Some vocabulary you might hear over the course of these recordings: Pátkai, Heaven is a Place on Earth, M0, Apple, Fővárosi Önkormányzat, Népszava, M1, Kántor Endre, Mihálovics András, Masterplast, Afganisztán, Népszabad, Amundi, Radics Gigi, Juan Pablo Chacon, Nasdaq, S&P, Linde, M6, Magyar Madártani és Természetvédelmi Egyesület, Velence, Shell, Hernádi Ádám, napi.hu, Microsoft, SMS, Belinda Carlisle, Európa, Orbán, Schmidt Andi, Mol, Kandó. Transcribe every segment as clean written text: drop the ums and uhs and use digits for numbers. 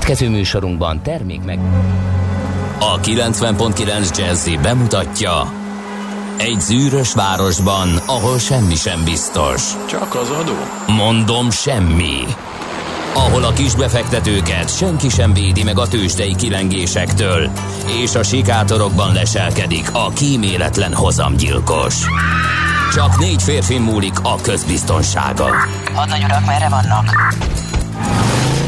Következő műsorunkban termék meg... A 90.9 Jazzy bemutatja... Egy zűrös városban, ahol semmi sem biztos. Csak az adó? Mondom, semmi. Ahol a kisbefektetőket senki sem védi meg a tőzsdei kilengésektől, és a sikátorokban leselkedik a kíméletlen hozamgyilkos. Csak 4 férfin múlik a közbiztonsága. Hadnagy urak, merre vannak?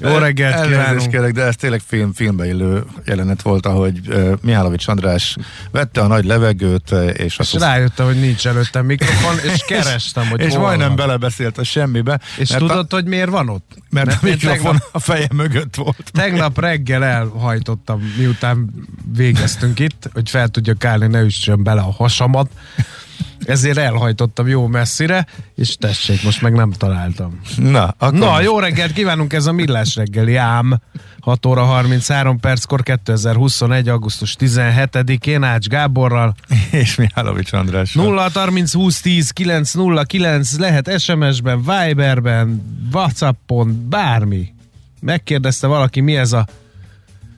Jó reggelt kívánok! De ez tényleg filmbe illő jelenet volt, ahogy Mihálovics András vette a nagy levegőt, és rájöttem, hogy nincs előttem mikrofon, és kerestem, hogy és majdnem belebeszélt a semmibe. És tudod, hogy miért van ott? Mert a mikrofon tegnap, a feje mögött volt. Tegnap reggel elhajtottam, miután végeztünk itt, hogy fel tudjak állni, ne üssön bele a hasamat. Ezért elhajtottam jó messzire, és tessék, most meg nem találtam. Na, akkor jó reggelt kívánunk, ez a Millás reggeli, ám 6 óra 33 perckor 2021. augusztus 17-én Ács Gáborral és Mihálovics Andrással. 0-30-20-10-9-09 lehet SMS-ben, Viberben, Whatsappon, bármi. Megkérdezte valaki, mi ez a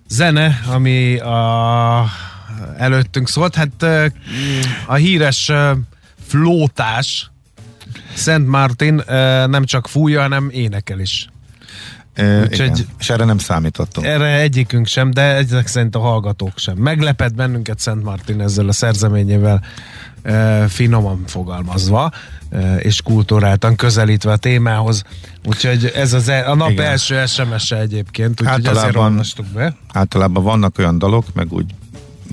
zene, ami a előttünk szólt. Hát a híres Flótás Szent Martin nem csak fújja, hanem énekel is. Úgyhogy, és erre nem számítottunk. Erre egyikünk sem, de ezek szerint a hallgatók sem. Meglepett bennünket Szent Martin ezzel a szerzeményével, finoman fogalmazva, és kulturáltan közelítve a témához. Úgyhogy ez az a nap igen. Első SMS-e egyébként, úgyhogy azért olvastuk be. Általában vannak olyan dalok, meg úgy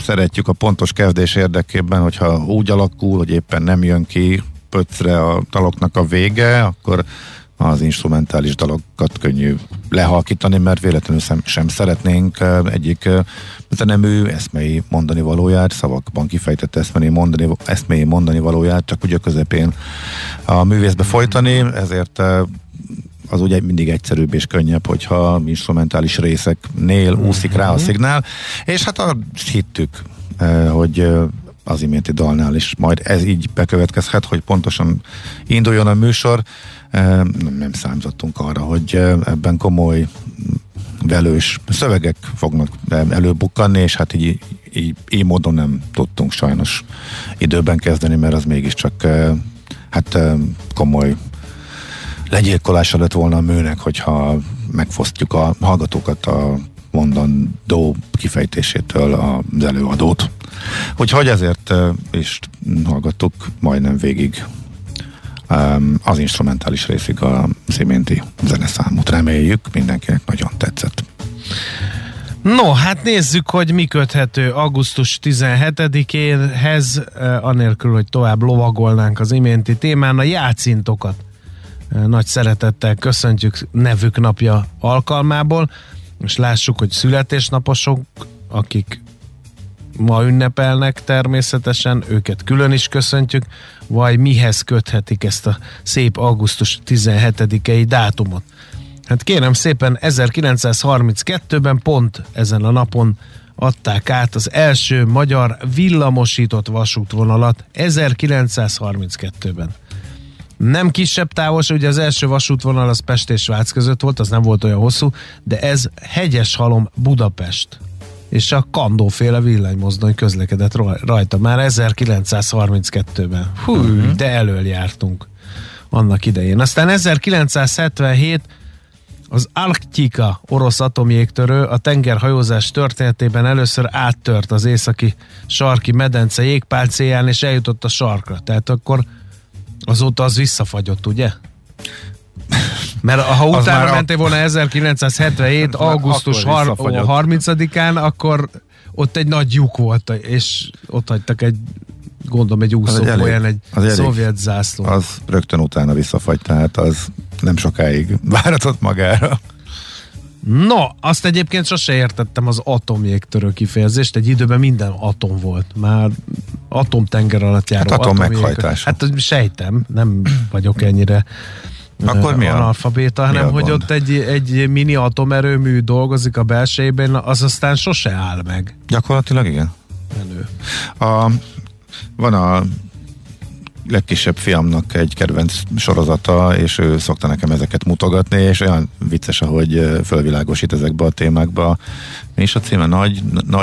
szeretjük a pontos kezdés érdekében, hogyha úgy alakul, hogy éppen nem jön ki pöcre a daloknak a vége, akkor az instrumentális dalokat könnyű lehalkítani, mert véletlenül sem szeretnénk egyik zenemű eszmei mondani valóját, szavakban kifejtett eszmei mondani valóját, csak úgy a közepén a művészbe folytani, ezért az ugye mindig egyszerűbb és könnyebb, hogyha instrumentális részeknél úszik rá a szignál, és hát azt hittük, hogy az iménti dalnál is majd ez így bekövetkezhet, hogy pontosan induljon a műsor. Nem számítottunk arra, hogy ebben komoly velős szövegek fognak előbukkanni, és hát így módon nem tudtunk sajnos időben kezdeni, mert az mégiscsak hát komoly legyilkolása lett volna a műnek, hogyha megfosztjuk a hallgatókat a mondandó kifejtésétől az előadót. Úgyhogy ezért is hallgattuk majdnem végig az instrumentális részig a iménti zeneszámot. Reméljük, mindenkinek nagyon tetszett. No, hát nézzük, hogy mi köthető augusztus 17-énhez, anélkül, hogy tovább lovagolnánk az iménti témán, a játszintokat nagy szeretettel köszöntjük nevük napja alkalmából, és lássuk, hogy születésnaposok, akik ma ünnepelnek természetesen, őket külön is köszöntjük, vagy mihez köthetik ezt a szép augusztus 17-i dátumot. Hát kérem szépen, 1932-ben pont ezen a napon adták át az első magyar villamosított vasútvonalat, 1932-ben. Nem kisebb távolság, ugye az első vasútvonal az Pest és Vác között volt, az nem volt olyan hosszú, de ez Hegyeshalom Budapest. És a Kandó-féle villanymozdony közlekedett rajta már 1932-ben. Hú, de elöl jártunk annak idején. Aztán 1977 Az Arktika orosz atomjégtörő a tengerhajózás történetében először áttört az északi sarki medence jégpálcéján, és eljutott a sarkra. Tehát akkor azóta az visszafagyott, ugye? Mert ha utána mentél volna 1977. augusztus 30-án, akkor ott egy nagy lyuk volt, és ott hagytak egy, gondolom, egy úszófolyán egy szovjet zászló. Az rögtön utána visszafagy, tehát az nem sokáig váratott magára. No, azt egyébként sose értettem, az atomjégtörő kifejezést. Egy időben minden atom volt. Már atomtenger alatt járó. Hát atom meghajtása. Hát sejtem, nem vagyok ennyire akkor mi analfabéta, hanem mi, hogy gond? Ott egy mini atomerőmű dolgozik a belsejében, az aztán sose áll meg. Gyakorlatilag igen. Menő. Van a legkisebb fiamnak egy kedvenc sorozata, és ő szokta nekem ezeket mutogatni, és olyan vicces, ahogy fölvilágosít ezekbe a témákba. Mi is a címe?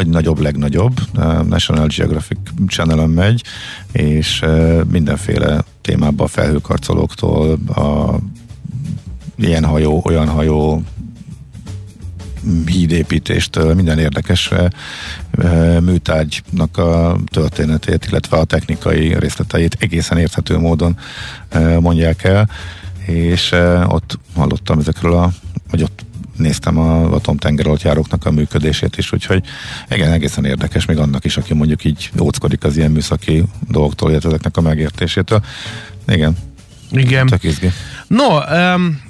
Nagyobb, legnagyobb. National Geographic Channel-en megy, és mindenféle témában a felhőkarcolóktól, a ilyen hajó, olyan hajó, hídépítéstől, minden érdekes műtárgynak a történetét, illetve a technikai részleteit egészen érthető módon mondják el, és ott hallottam ezekről vagy ott néztem az atomtengeralattjáróknak a működését is, úgyhogy igen, egészen érdekes, még annak is, aki mondjuk így óckodik az ilyen műszaki dolgoktól, illetve ezeknek a megértésétől. Igen. No,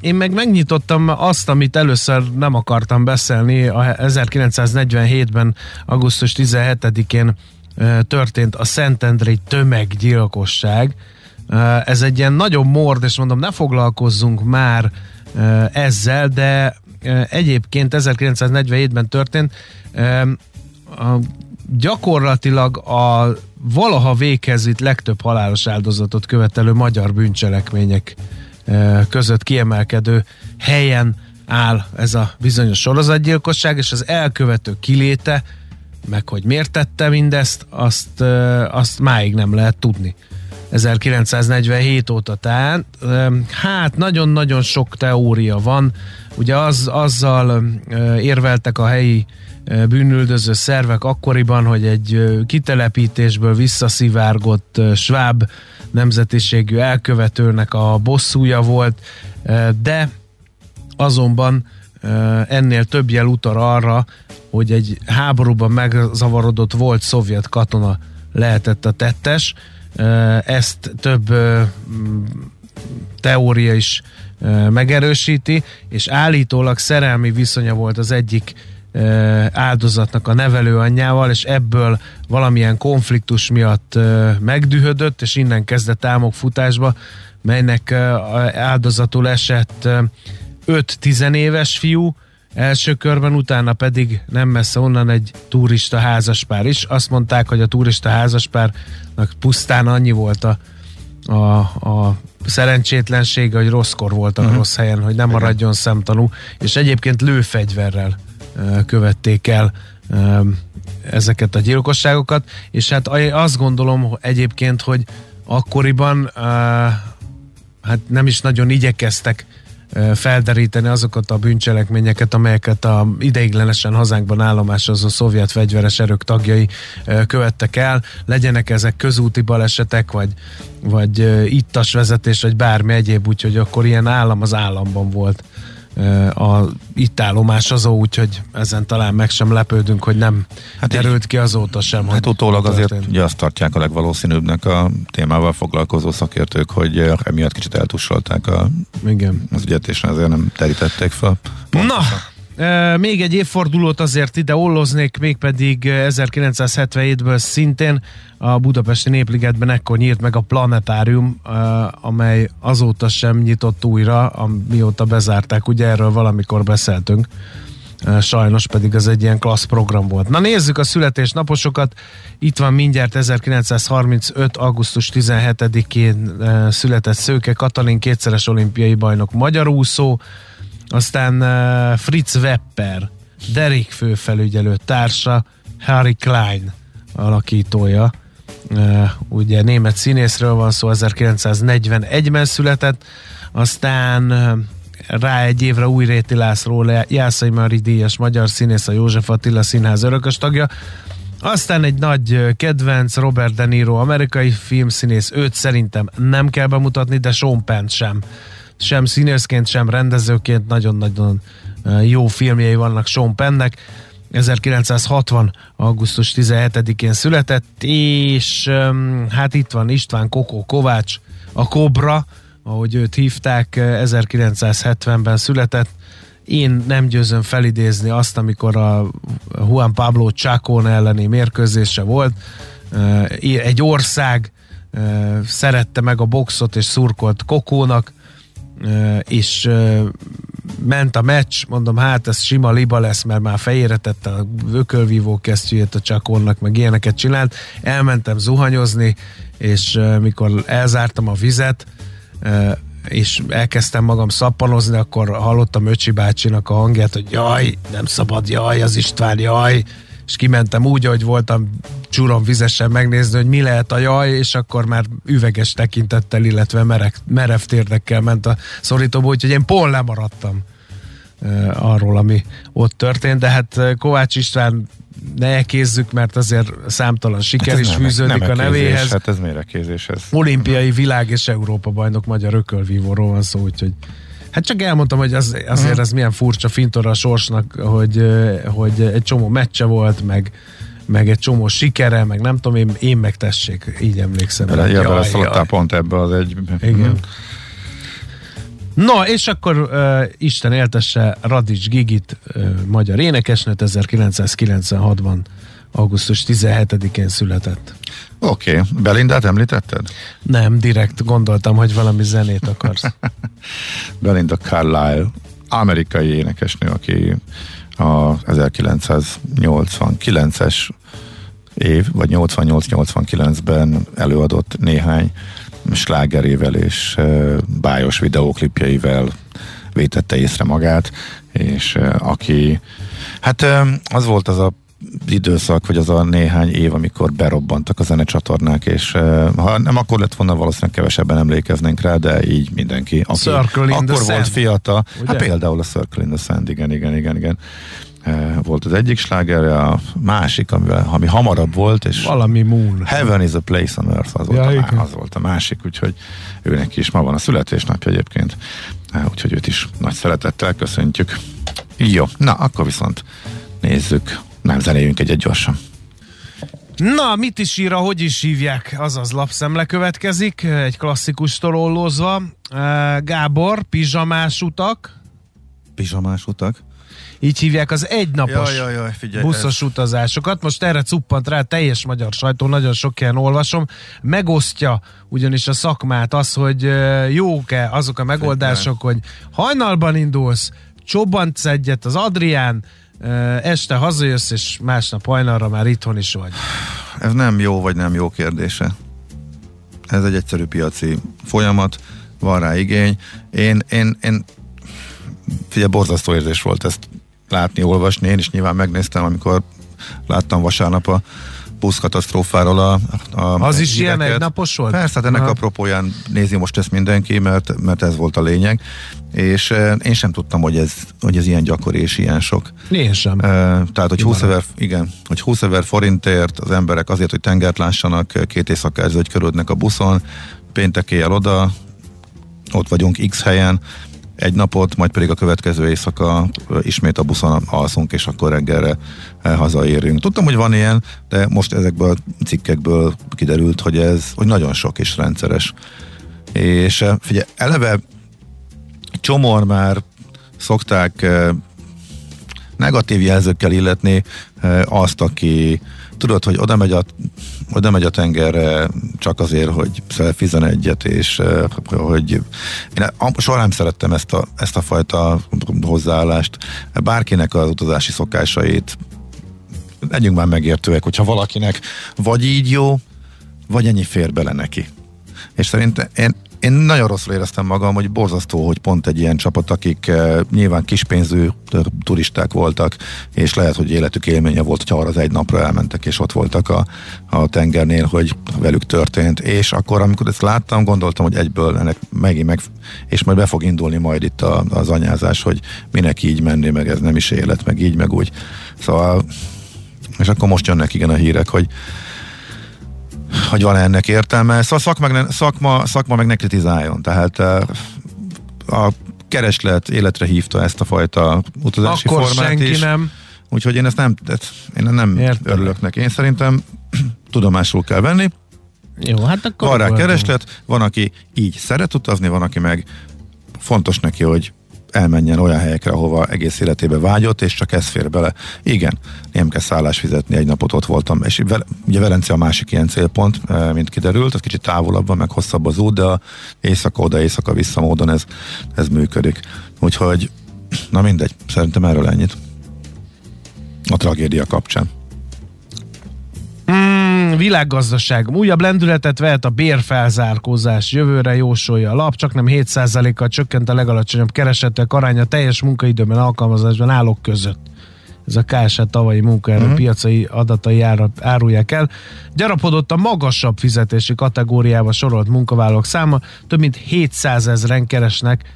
én meg megnyitottam azt, amit először nem akartam beszélni, a 1947-ben, augusztus 17-én történt a szentendrei tömeggyilkosság. Ez egy ilyen nagyon mord, és mondom, ne foglalkozzunk már ezzel, de egyébként 1947-ben történt, gyakorlatilag a valaha véghez vitt legtöbb halálos áldozatot követelő magyar bűncselekmények között kiemelkedő helyen áll ez a bizonyos sorozatgyilkosság, és az elkövető kiléte, meg hogy miért tette mindezt, azt máig nem lehet tudni. 1947 óta, tehát hát nagyon-nagyon sok teória van. Ugye azzal érveltek a helyi bűnüldöző szervek akkoriban, hogy egy kitelepítésből visszaszivárgott sváb nemzetiségű elkövetőnek a bosszúja volt, de azonban ennél több jel utal arra, hogy egy háborúban megzavarodott volt szovjet katona lehetett a tettes. Ezt több teória is megerősíti, és állítólag szerelmi viszonya volt az egyik áldozatnak a nevelőanyjával, és ebből valamilyen konfliktus miatt megdühödött, és innen kezdett álmokfutásba, melynek áldozatul esett 5-10 éves fiú első körben, utána pedig nem messze onnan egy turista házaspár is. Azt mondták, hogy a turista házaspárnak pusztán annyi volt a szerencsétlensége, hogy rosszkor voltak a rossz helyen, hogy nem maradjon szemtanú, és egyébként lőfegyverrel követték el ezeket a gyilkosságokat, és hát azt gondolom egyébként, hogy akkoriban hát nem is nagyon igyekeztek felderíteni azokat a bűncselekményeket, amelyeket a ideiglenesen hazánkban állomásozó szovjet fegyveres erők tagjai követtek el, legyenek ezek közúti balesetek, vagy ittas vezetés, vagy bármi egyéb, úgyhogy akkor ilyen állam az államban volt a itt állomásozó, úgyhogy ezen talán meg sem lepődünk, hogy nem derült ki azóta sem. Hát utólag azért ugye azt tartják a legvalószínűbbnek a témával foglalkozó szakértők, hogy emiatt kicsit eltussolták az ügyet, és azért nem terítették fel. Na, még egy évfordulót azért ide olloznék, mégpedig 1977-ből szintén a budapesti Népligetben ekkor nyílt meg a planetárium, amely azóta sem nyitott újra, mióta bezárták, ugye erről valamikor beszéltünk, sajnos, pedig az egy ilyen klassz program volt. Na, nézzük a születésnaposokat, itt van mindjárt 1935. augusztus 17-én született Szőke Katalin, kétszeres olimpiai bajnok magyarúszó, aztán Fritz Wepper, Derek főfelügyelő társa, Harry Klein alakítója, ugye német színészről van szó, 1941-ben született, aztán rá egy évre Újréti László, Jászai Mari díjas magyar színész, a József Attila Színház örökös tagja. Aztán egy nagy kedvenc, Robert De Niro amerikai filmszínész, őt szerintem nem kell bemutatni, de Sean Penn sem. Sem színészként, sem rendezőként, nagyon-nagyon jó filmjei vannak Sean Pennnek. 1960. augusztus 17-én született, és hát itt van István Kokó Kovács, a Kobra, ahogy őt hívták, 1970-ben született. Én nem győzöm felidézni azt, amikor a Juan Pablo Chacon elleni mérkőzése volt. Egy ország szerette meg a boxot és szurkolt Kokónak, és ment a meccs, mondom, hát ez sima liba lesz, mert már fejére tette a ökölvívó kesztyűjét a Chaconnak, meg ilyeneket csinált. Elmentem zuhanyozni, és mikor elzártam a vizet, és elkezdtem magam szappanozni, akkor hallottam Öcsi bácsinak a hangját, hogy jaj, nem szabad, jaj, az István, jaj, és kimentem úgy, ahogy voltam, csúrom vizesen megnézni, hogy mi lehet a jaj, és akkor már üveges tekintettel, illetve merev térdekkel ment a szorítóba, úgyhogy én pont lemaradtam arról, ami ott történt, de hát Kovács István ne ekézzük, mert azért számtalan siker hát is fűződik a nevéhez. Hát ez mérekézés ez. Olimpiai, világ és Európa bajnok magyar ökölvívóról van szó, úgyhogy hát csak elmondtam, hogy azért ez milyen furcsa fintora a sorsnak, hogy egy csomó meccse volt, meg egy csomó sikere, meg nem tudom, én meg tessék, így emlékszem. Jaj, szoktál pont ebbe az egy... Igen. No, és akkor Isten éltesse Radics Gigit, magyar énekesnőt, 1996-ban augusztus 17-én született. Oké. Belindát említetted? Nem, direkt gondoltam, hogy valami zenét akarsz. Belinda Carlisle, amerikai énekesnő, aki a 1989-es év, vagy 88-89-ben előadott néhány slágerével és bájos videóklipjeivel vétette észre magát, és aki, hát az volt az a időszak, vagy az a néhány év, amikor berobbantak a zenecsatornák, és ha nem akkor lett volna, valószínűleg kevesebben emlékeznénk rá, de így mindenki, aki akkor volt fiatal, hát például a Circle in the Sand, igen. Volt az egyik slágerre, a másik, ami hamarabb volt, és valami Moon. Heaven is a Place on Earth, az volt a másik, úgyhogy őnek is ma van a születésnapja egyébként, úgyhogy őt is nagy szeretettel köszöntjük. Jó, na akkor viszont nézzük, nem zenéljünk egyet gyorsan. Na, mit is ír, hogy is hívják, azaz lapszemle következik, egy klasszikustól ollózva. Gábor, pizsamás utak? Így hívják az egynapos figyelj, buszos utazásokat. Most erre cuppant rá teljes magyar sajtó, nagyon sok helyen olvasom. Megosztja ugyanis a szakmát az, hogy jók-e azok a megoldások, hogy hajnalban indulsz, csobantsz egyet az Adrián, este hazajössz, és másnap hajnalra már itthon is vagy. Ez nem jó vagy nem jó kérdése. Ez egy egyszerű piaci folyamat, van rá igény. Én figyelj, borzasztó érzés volt ezt látni, olvasni. Én is nyilván megnéztem, amikor láttam vasárnap a buszkatasztrófáról a az is híreket. Ilyen egynapos volt? Persze, hát ennek apropóján nézi most ezt mindenki, mert ez volt a lényeg. És én sem tudtam, hogy ez ilyen gyakori és ilyen sok. Én sem. Tehát, hogy 20 ezer forintért az emberek azért, hogy tengert lássanak, két éjszakát körödnek a buszon, péntek éjjel oda, ott vagyunk X helyen, egy napot, majd pedig a következő éjszaka ismét a buszon alszunk, és akkor reggelre hazaérünk. Tudtam, hogy van ilyen, de most ezekből a cikkekből kiderült, hogy ez nagyon sok és rendszeres. És figyelj, eleve csomóan már szokták negatív jelzőkkel illetni azt, aki tudod, hogy oda megy a tengerre csak azért, hogy szelfizzen egyet, és hogy én soha nem szerettem ezt a fajta hozzáállást. Bárkinek az utazási szokásait legyünk már megértőek, hogyha valakinek vagy így jó, vagy ennyi fér bele neki. És szerintem én Én nagyon rosszul éreztem magam, hogy borzasztó, hogy pont egy ilyen csapat, akik nyilván kispénzű turisták voltak, és lehet, hogy életük élménye volt, hogyha arra az egy napra elmentek, és ott voltak a tengernél, hogy velük történt. És akkor, amikor ezt láttam, gondoltam, hogy egyből ennek megint meg, és majd be fog indulni majd itt az anyázás, hogy minek így menni, meg ez nem is élet, meg így, meg úgy. Szóval, és akkor most jönnek igen a hírek, hogy van-e ennek értelme. Szóval szakma meg ne kritizáljon. Tehát a kereslet életre hívta ezt a fajta utazási akkor formát senki is. Nem. Úgyhogy én ezt nem örülök neki. Én szerintem tudomásul kell venni. Jó, hát akkor van rá kereslet, van, aki így szeret utazni, van, aki meg fontos neki, hogy elmenjen olyan helyekre, ahova egész életébe vágyott, és csak ez fér bele. Igen, nem kell szállást fizetni, egy napot ott voltam. És ugye Velence a másik ilyen célpont, mint kiderült, az kicsit távolabban, meg hosszabb az út, de a éjszaka visszamódon ez működik. Úgyhogy, na mindegy, szerintem erről ennyit. A tragédia kapcsán. Világgazdaság. Újabb lendületet vehet a bérfelzárkózás. Jövőre jósolja a lap, csaknem 7%-kal csökkent a legalacsonyabb keresetek aránya teljes munkaidőben alkalmazásban állók között. Ez a KSH tavalyi munkaerőpiaci adatai árulják el. Gyarapodott a magasabb fizetési kategóriába sorolt munkavállalók száma. Több mint 700 000-en keresnek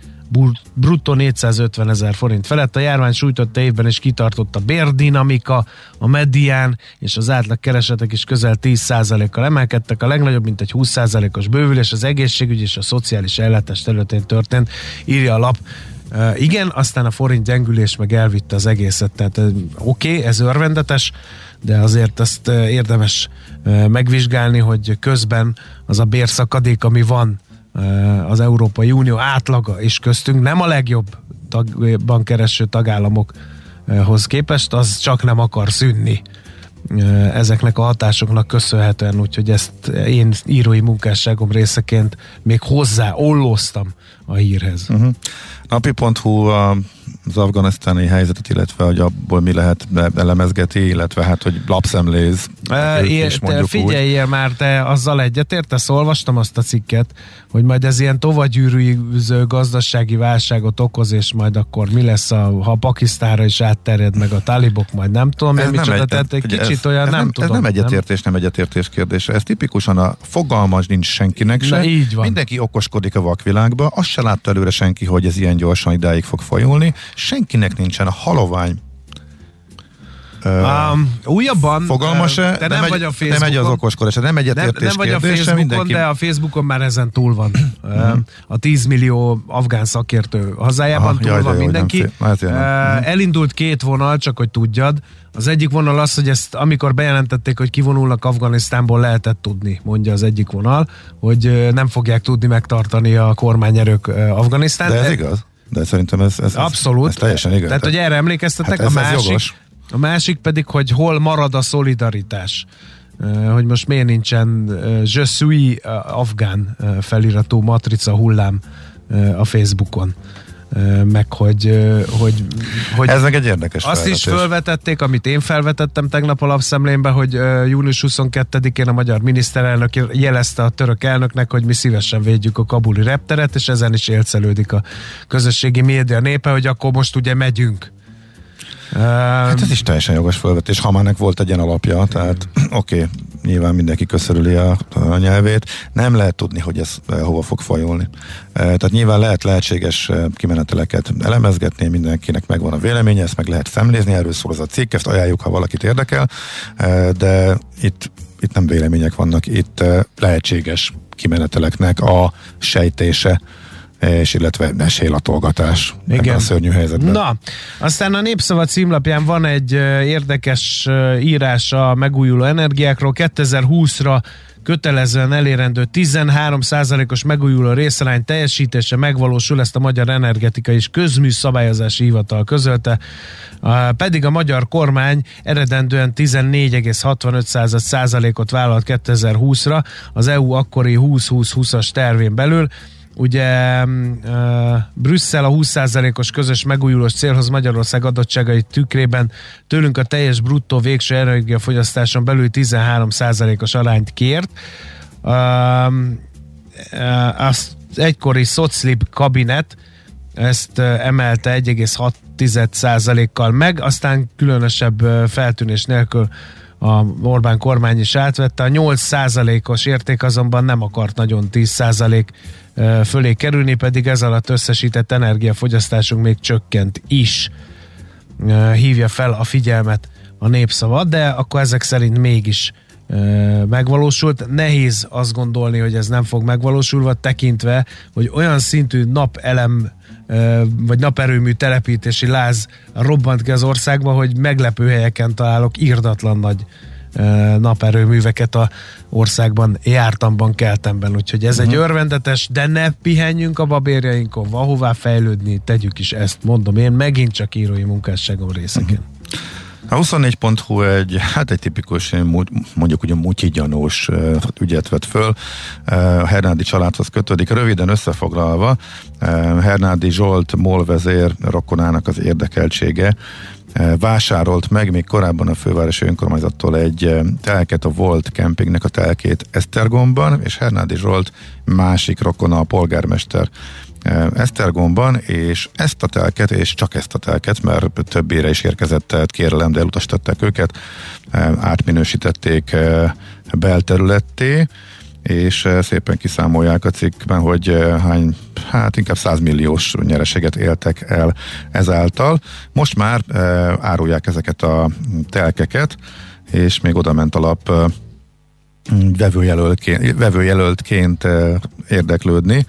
bruttó 450 000 forint felett. A járvány sújtotta évben is kitartott a bérdinamika, a medián és az átlagkeresetek is közel 10%-kal emelkedtek. A legnagyobb, mint egy 20%-os bővülés az egészségügy és a szociális ellátás területén történt, írja a lap. Igen, aztán a forint gyengülés meg elvitte az egészet, tehát oké, ez örvendetes, de azért ezt érdemes megvizsgálni, hogy közben az a bérszakadék, ami van az Európai Unió átlaga és köztünk, nem a legjobb kereső tagállamokhoz képest, az csak nem akar szűnni ezeknek a hatásoknak köszönhetően, úgyhogy ezt én írói munkásságom részeként még hozzá ollóztam a hírhez. Napi.hu az afganisztáni helyzetet, illetve hogy abból mi lehet elemezgeti, illetve hát, hogy lapszemléz. Figyeljél már, te azzal egyetértesz? Olvastam azt a cikket, hogy majd ez ilyen tovagyűrűző gazdasági válságot okoz, és majd akkor mi lesz, ha Pakisztánra is átterjed, meg a talibok, majd nem tudom, én micsoda, tehát egy kicsit olyan nem tudom. Ez nem egyetértés, kérdése. Ez tipikusan a fogalmas nincs senkinek se. Így van. Mindenki okoskodik a vakvilágba, azt se látta előre senki, hogy ez ilyen gyorsan idáig fog fajulni. Senkinek nincsen a halovány újabban fogalma se, de nem vagy a Facebookon. Nem egy az okoskodás, nem egyetértés nem kérdése. Nem vagy a Facebookon, mindenki... de a Facebookon már ezen túl van. A 10 millió afgán szakértő hazájában van mindenki. Elindult két vonal, csak hogy tudjad. Az egyik vonal az, hogy ezt amikor bejelentették, hogy kivonulnak Afganisztánból, lehetett tudni, mondja az egyik vonal, hogy nem fogják tudni megtartani a kormányerők Afganisztánt. De ez igaz? De szerintem ez abszolút. Ez teljesen igaz. Tehát, hogy erre emlékeztetek, hát a másik pedig, hogy hol marad a szolidaritás. Hogy most miért nincsen je suis afgán feliratú matrica hullám a Facebookon. Meg hogy ez meg egy érdekes azt felvetés. Is felvetették, amit én felvetettem tegnap a lapszemlémbe, hogy július 22-én a magyar miniszterelnök jelezte a török elnöknek, hogy mi szívesen védjük a kabuli repteret, és ezen is élcelődik a közösségi média népe, hogy akkor most ugye megyünk. Hát ez is teljesen jogos felvetés, ha már nek volt egy ilyen alapja, tehát oké, nyilván mindenki köszörüli a nyelvét, nem lehet tudni, hogy ez hova fog fajulni. Tehát nyilván lehet lehetséges kimeneteleket elemezgetni, mindenkinek megvan a véleménye, ezt meg lehet szemlézni, erről szól az a cikk, ezt ajánljuk, ha valakit érdekel, de itt nem vélemények vannak, itt lehetséges kimeneteleknek a sejtése, és illetve esélylatolgatás ebben a szörnyű helyzetben. Na, aztán a Népszabad címlapján van egy érdekes írás a megújuló energiákról. 2020-ra kötelezően elérendő 13%-os megújuló részarány teljesítése megvalósul, ezt a Magyar Energetikai és Közműszabályozási Hivatal közölte, pedig a magyar kormány eredendően 14,65%-ot vállalt 2020-ra az EU akkori 20-20-20-as tervén belül. Ugye Brüsszel a 20%-os közös megújulós célhoz Magyarország adottságai tükrében tőlünk a teljes bruttó végső energiafogyasztáson belül 13%-os arányt kért. Azt Az egykori szoclib kabinet ezt emelte 1,6%-kal meg, aztán különösebb feltűnés nélkül a Orbán kormány is átvette. A 8%-os érték azonban nem akart nagyon 10% fölé kerülni, pedig ez alatt összesített energiafogyasztásunk még csökkent is. Hívja fel a figyelmet a Népszabad, de akkor ezek szerint mégis megvalósult. Nehéz azt gondolni, hogy ez nem fog megvalósulva, tekintve, hogy olyan szintű napelem vagy naperőmű telepítési láz robbant ki az országba, hogy meglepő helyeken találok irdatlan nagy naperőműveket a országban, jártamban, keltemben. Úgyhogy ez egy örvendetes, de ne pihenjünk a babérjainkon, vahová fejlődni, tegyük is ezt, mondom én, megint csak írói munkásságom részeken. A 24.hu egy tipikus, mondjuk ugye mutigyanós ügyet vett föl, a Hernádi családhoz kötődik. Röviden összefoglalva, Hernádi Zsolt MOL vezér rokonának az érdekeltsége vásárolt meg még korábban a fővárosi önkormányzattól egy telket, a Volt Campingnek a telkét Esztergomban, és Hernádi Zsolt másik rokona a polgármester Esztergomban, és ezt a telket, és csak ezt a telket, mert többére is érkezett kérelem, de elutasították őket, átminősítették belterületté, és szépen kiszámolják a cikkben, hogy hány, hát inkább 100 milliós nyereséget éltek el ezáltal. Most már árulják ezeket a telkeket, és még oda ment a lap vevőjelöltként érdeklődni,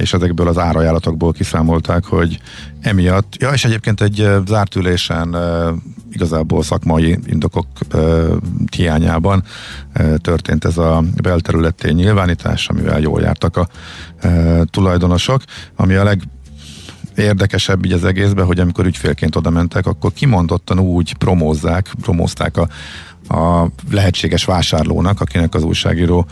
és ezekből az árajánlatokból kiszámolták, hogy emiatt, ja, és egyébként egy zárt ülésen igazából szakmai indokok hiányában történt ez a belterületén nyilvánítás, amivel jól jártak a tulajdonosok, ami a legérdekesebb így az egészben, hogy amikor ügyfélként oda mentek, akkor kimondottan úgy promózták a lehetséges vásárlónak, akinek az újságíró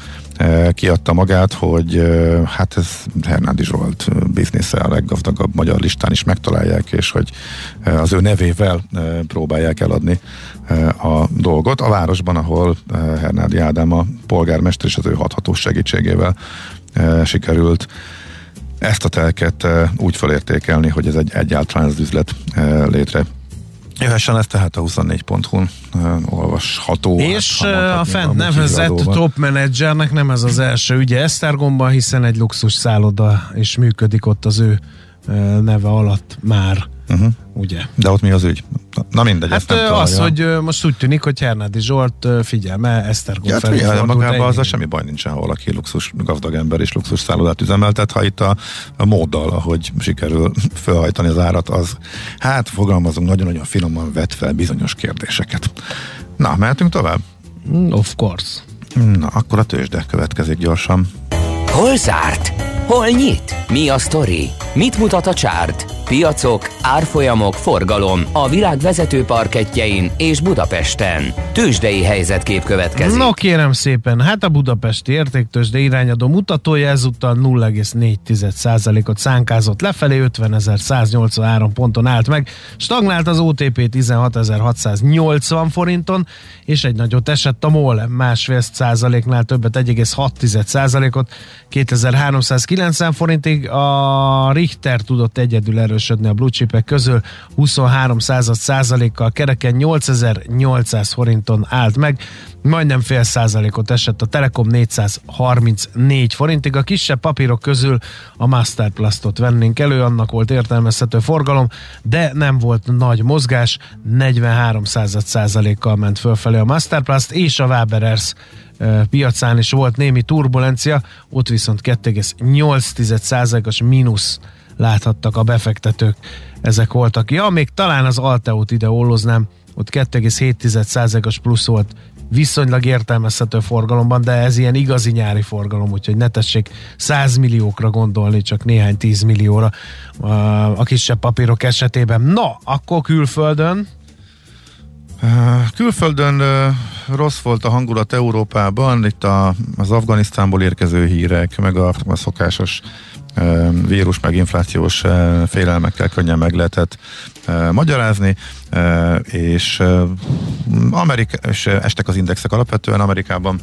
kiadta magát, hogy hát ez Hernádi Zsolt biznisze, a leggazdagabb magyar listán is megtalálják, és hogy az ő nevével próbálják eladni a dolgot. A városban, ahol Hernádi Ádám a polgármester, és az ő hathatós segítségével sikerült ezt a telket úgy felértékelni, hogy ez egyáltalán az üzlet létre jöhessen, ez tehát a 24.hu-n olvasható. És a fent nevezett top menedzsernek nem ez az első ügye Esztergomban, hiszen egy luxus szálloda is működik ott az ő neve alatt már. Ugye? De ott mi az ügy? Na mindegy, hát az, hogy most úgy tűnik, hogy Hernádi Zsolt figyelme Esztergom felé fordult. Magában azzal semmi baj nincsen, ha valaki luxus, gazdag ember és luxus szállodát üzemeltet, ha itt a móddal, ahogy sikerül felhajtani az árat, az, hát fogalmazunk, nagyon-nagyon finoman vett fel bizonyos kérdéseket. Na, mehetünk tovább? Of course. Na, akkor a tőzsde következik gyorsan. Hol zárt? Hol nyit? Mi a sztori? Mit mutat a csárt? Piacok, árfolyamok, forgalom a világ vezető parkettjein és Budapesten. Tőzsdei helyzetkép következik. No kérem szépen, hát a budapesti értéktőzsde irányadó mutatója ezúttal 0,4%-ot szánkázott lefelé, 50.183 ponton állt meg. Stagnált az OTP 16.680 forinton, és egy nagyot esett a MOL, 1,5%-nál többet, 1,6%-ot 2390 forintig. A Richter tudott egyedül erősödni a blue chipek közül, 23%-kal kereken 8.800 forinton állt meg, majdnem fél százalékot esett a Telekom, 434 forintig. A kisebb papírok közül a Masterplastot vennénk elő, annak volt értelmezhető forgalom, de nem volt nagy mozgás, 43%-kal ment fölfelé a Masterplast, és a Waberers piacán is volt némi turbulencia, ott viszont 2,8%-os mínusz láthattak a befektetők. Ezek voltak. Ja, még talán az Alteót ide olloznám, ott 2,7%-os plusz volt viszonylag értelmezhető forgalomban, de ez ilyen igazi nyári forgalom, úgyhogy ne tessék 100 milliókra gondolni, csak néhány 10 millióra a kisebb papírok esetében. Na, akkor külföldön? Külföldön rossz volt a hangulat Európában, itt az Afganisztánból érkező hírek, meg a szokásos vírus, meg inflációs félelmekkel könnyen meg lehetett magyarázni, és estek az indexek alapvetően Amerikában.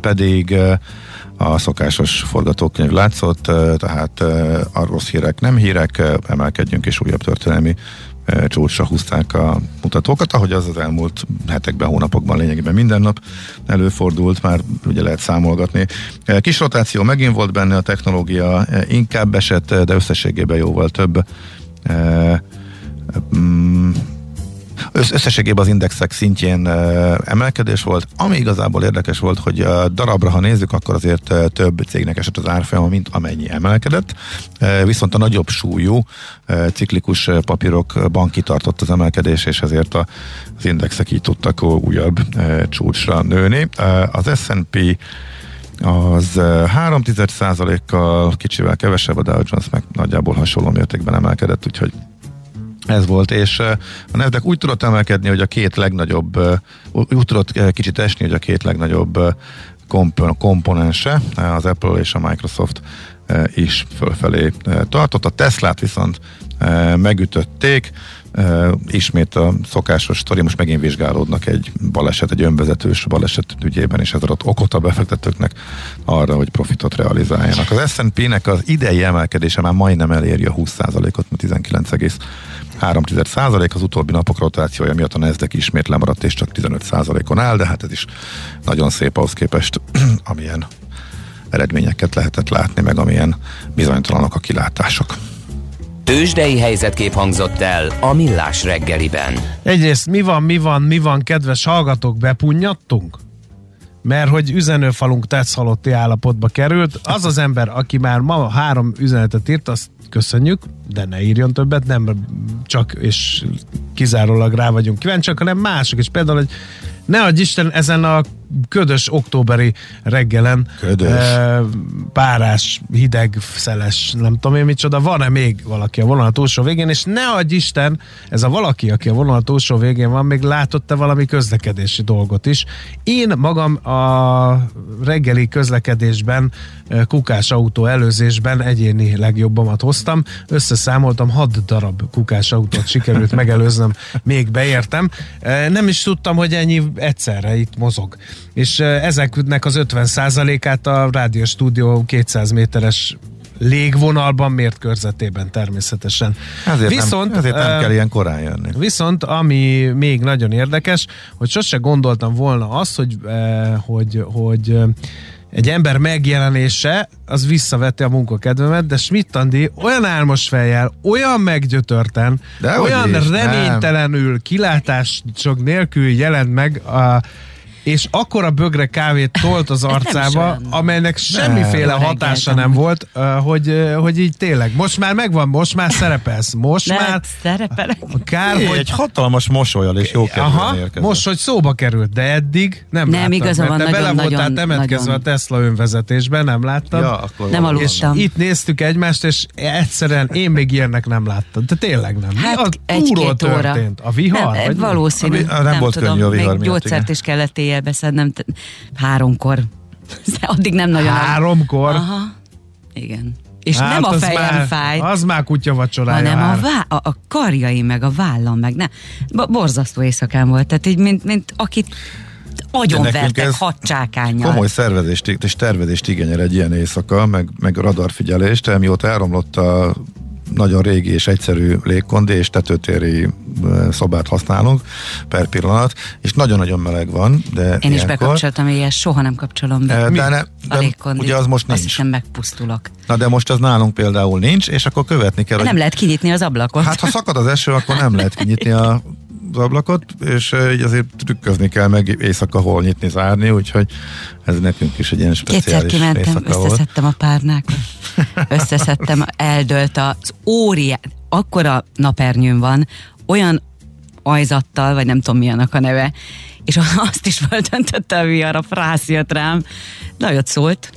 pedig a szokásos forgatókönyv látszott, tehát a rossz hírek nem hírek, emelkedjünk és újabb történelmi csúcsra húzták a mutatókat, ahogy az az elmúlt hetekben, hónapokban lényegében minden nap előfordult, már ugye lehet számolgatni. Kis rotáció megint volt benne, a technológia inkább esett, de összességében jóval több. Összességében az indexek szintjén emelkedés volt, ami igazából érdekes volt, hogy darabra, ha nézzük, akkor azért több cégnek esett az árfolyama, mint amennyi emelkedett, viszont a nagyobb súlyú ciklikus papírokban kitartott az emelkedés, és ezért az indexek így tudtak újabb csúcsra nőni. Az S&P az 0,3%-kal kicsivel kevesebb, a Dow Jones meg nagyjából hasonló mértékben emelkedett, úgyhogy ez volt, és a Nasdaq úgy tudott emelkedni, hogy a két legnagyobb, úgy tudott kicsit esni, hogy a két legnagyobb komponense, az Apple és a Microsoft is fölfelé tartott. A Teslát viszont megütötték, ismét a szokásos sztori, most megint vizsgálódnak egy baleset, egy önvezetős baleset ügyében, és ez adott okot a befektetőknek arra, hogy profitot realizáljanak. Az S&P-nek az idei emelkedése már majdnem eléri a 20%-ot, 19,3%, az utóbbi napok rotációja miatt a Nasdaq ismét lemaradt, és csak 15%-on áll, de hát ez is nagyon szép ahhoz képest, amilyen eredményeket lehetett látni, meg amilyen bizonytalanok a kilátások. Tőzsdei helyzetkép hangzott el a Millás reggeliben. Egyrészt mi van, kedves hallgatók, bepunnyadtunk? Mert hogy üzenőfalunk tetszhalotti állapotba került, az az ember, aki már ma 3 üzenetet írt, azt köszönjük, de ne írjon többet, nem csak és kizárólag rá vagyunk kíváncsiak, hanem mások, és például, hogy ne adj Isten, ezen a ködös októberi reggelen párás, hideg, szeles, nem tudom én micsoda, van-e még valaki a vonal túlsó végén, és ne adj Isten, ez a valaki, aki a vonal túlsó végén van, még látott-e valami közlekedési dolgot is. Én magam a reggeli közlekedésben, kukás autó előzésben egyéni legjobbamat hoztam, összeszámoltam 6 darab kukás autót sikerült megelőznöm, még beértem. Nem is tudtam, hogy ennyi egyszerre itt mozog. És ezeknek az 50%-át a rádió stúdió 200 méteres légvonalban mért körzetében természetesen. Ezért nem kell ilyen korán jönni. Viszont ami még nagyon érdekes, hogy sose gondoltam volna azt, hogy egy ember megjelenése az visszaveti a munkakedvemet, de Schmidt Andi olyan álmos fejjel, olyan meggyötörten, de olyan reménytelenül, kilátások nélkül jelent meg, és akkora bögre kávét tolt az arcába, amelynek semmiféle hatása nem volt, hogy így tényleg, most már megvan, most már szerepelsz, most már szerepelek. Kár, hogy egy hatalmas mosolyal és jó kedvűen érkezett. Most, hogy szóba került, de eddig nem láttam. Nem, igaza van, nagyon-nagyon. Te bele voltál temetkezve a Tesla önvezetésben, nem láttam. Ja, nem aludtam. És itt néztük egymást, és egyszerűen én még ilyennek nem láttam. De tényleg nem. Hát egy-két óra. A vihar? Nem, valószínű. Nem volt könnyű a vihar miatt. Beszednem 3-kor. Addig nem nagyon. 3-kor? Aha. Igen. És hát nem a fejem fájt. Az már kutya vacsorája. Hanem a karjaim, meg a vállam, meg nem. Borzasztó éjszakán volt. Tehát így, mint akit agyonvertek hadcsákánnyal. Komoly szervezést és tervezést igényel egy ilyen éjszaka, meg radarfigyelést, mióta elromlott a nagyon régi és egyszerű légkondi és tetőtéri szobát használunk per pillanat, és nagyon-nagyon meleg van. De én ilyenkor is bekapcsoltam, ilyen soha nem kapcsolom be. De ugye az most nincs. Azt hiszem megpusztulok. Na de most az nálunk például nincs, és akkor követni kell. Nem lehet kinyitni az ablakot. Hát ha szakad az eső, akkor nem lehet kinyitni az ablakot, és így azért trükközni kell, meg éjszaka hol nyitni, zárni, úgyhogy ez nekünk is egy ilyen speciális éjszaka volt. Kétszer kimentem, összeszedtem a párnákat. Összeszedtem, eldölt az óriás, akkora napernyőm van, olyan ajzattal, vagy nem tudom mi annak a neve, és azt is földöntötte a vihar, a frász jött rám, nagyon szólt,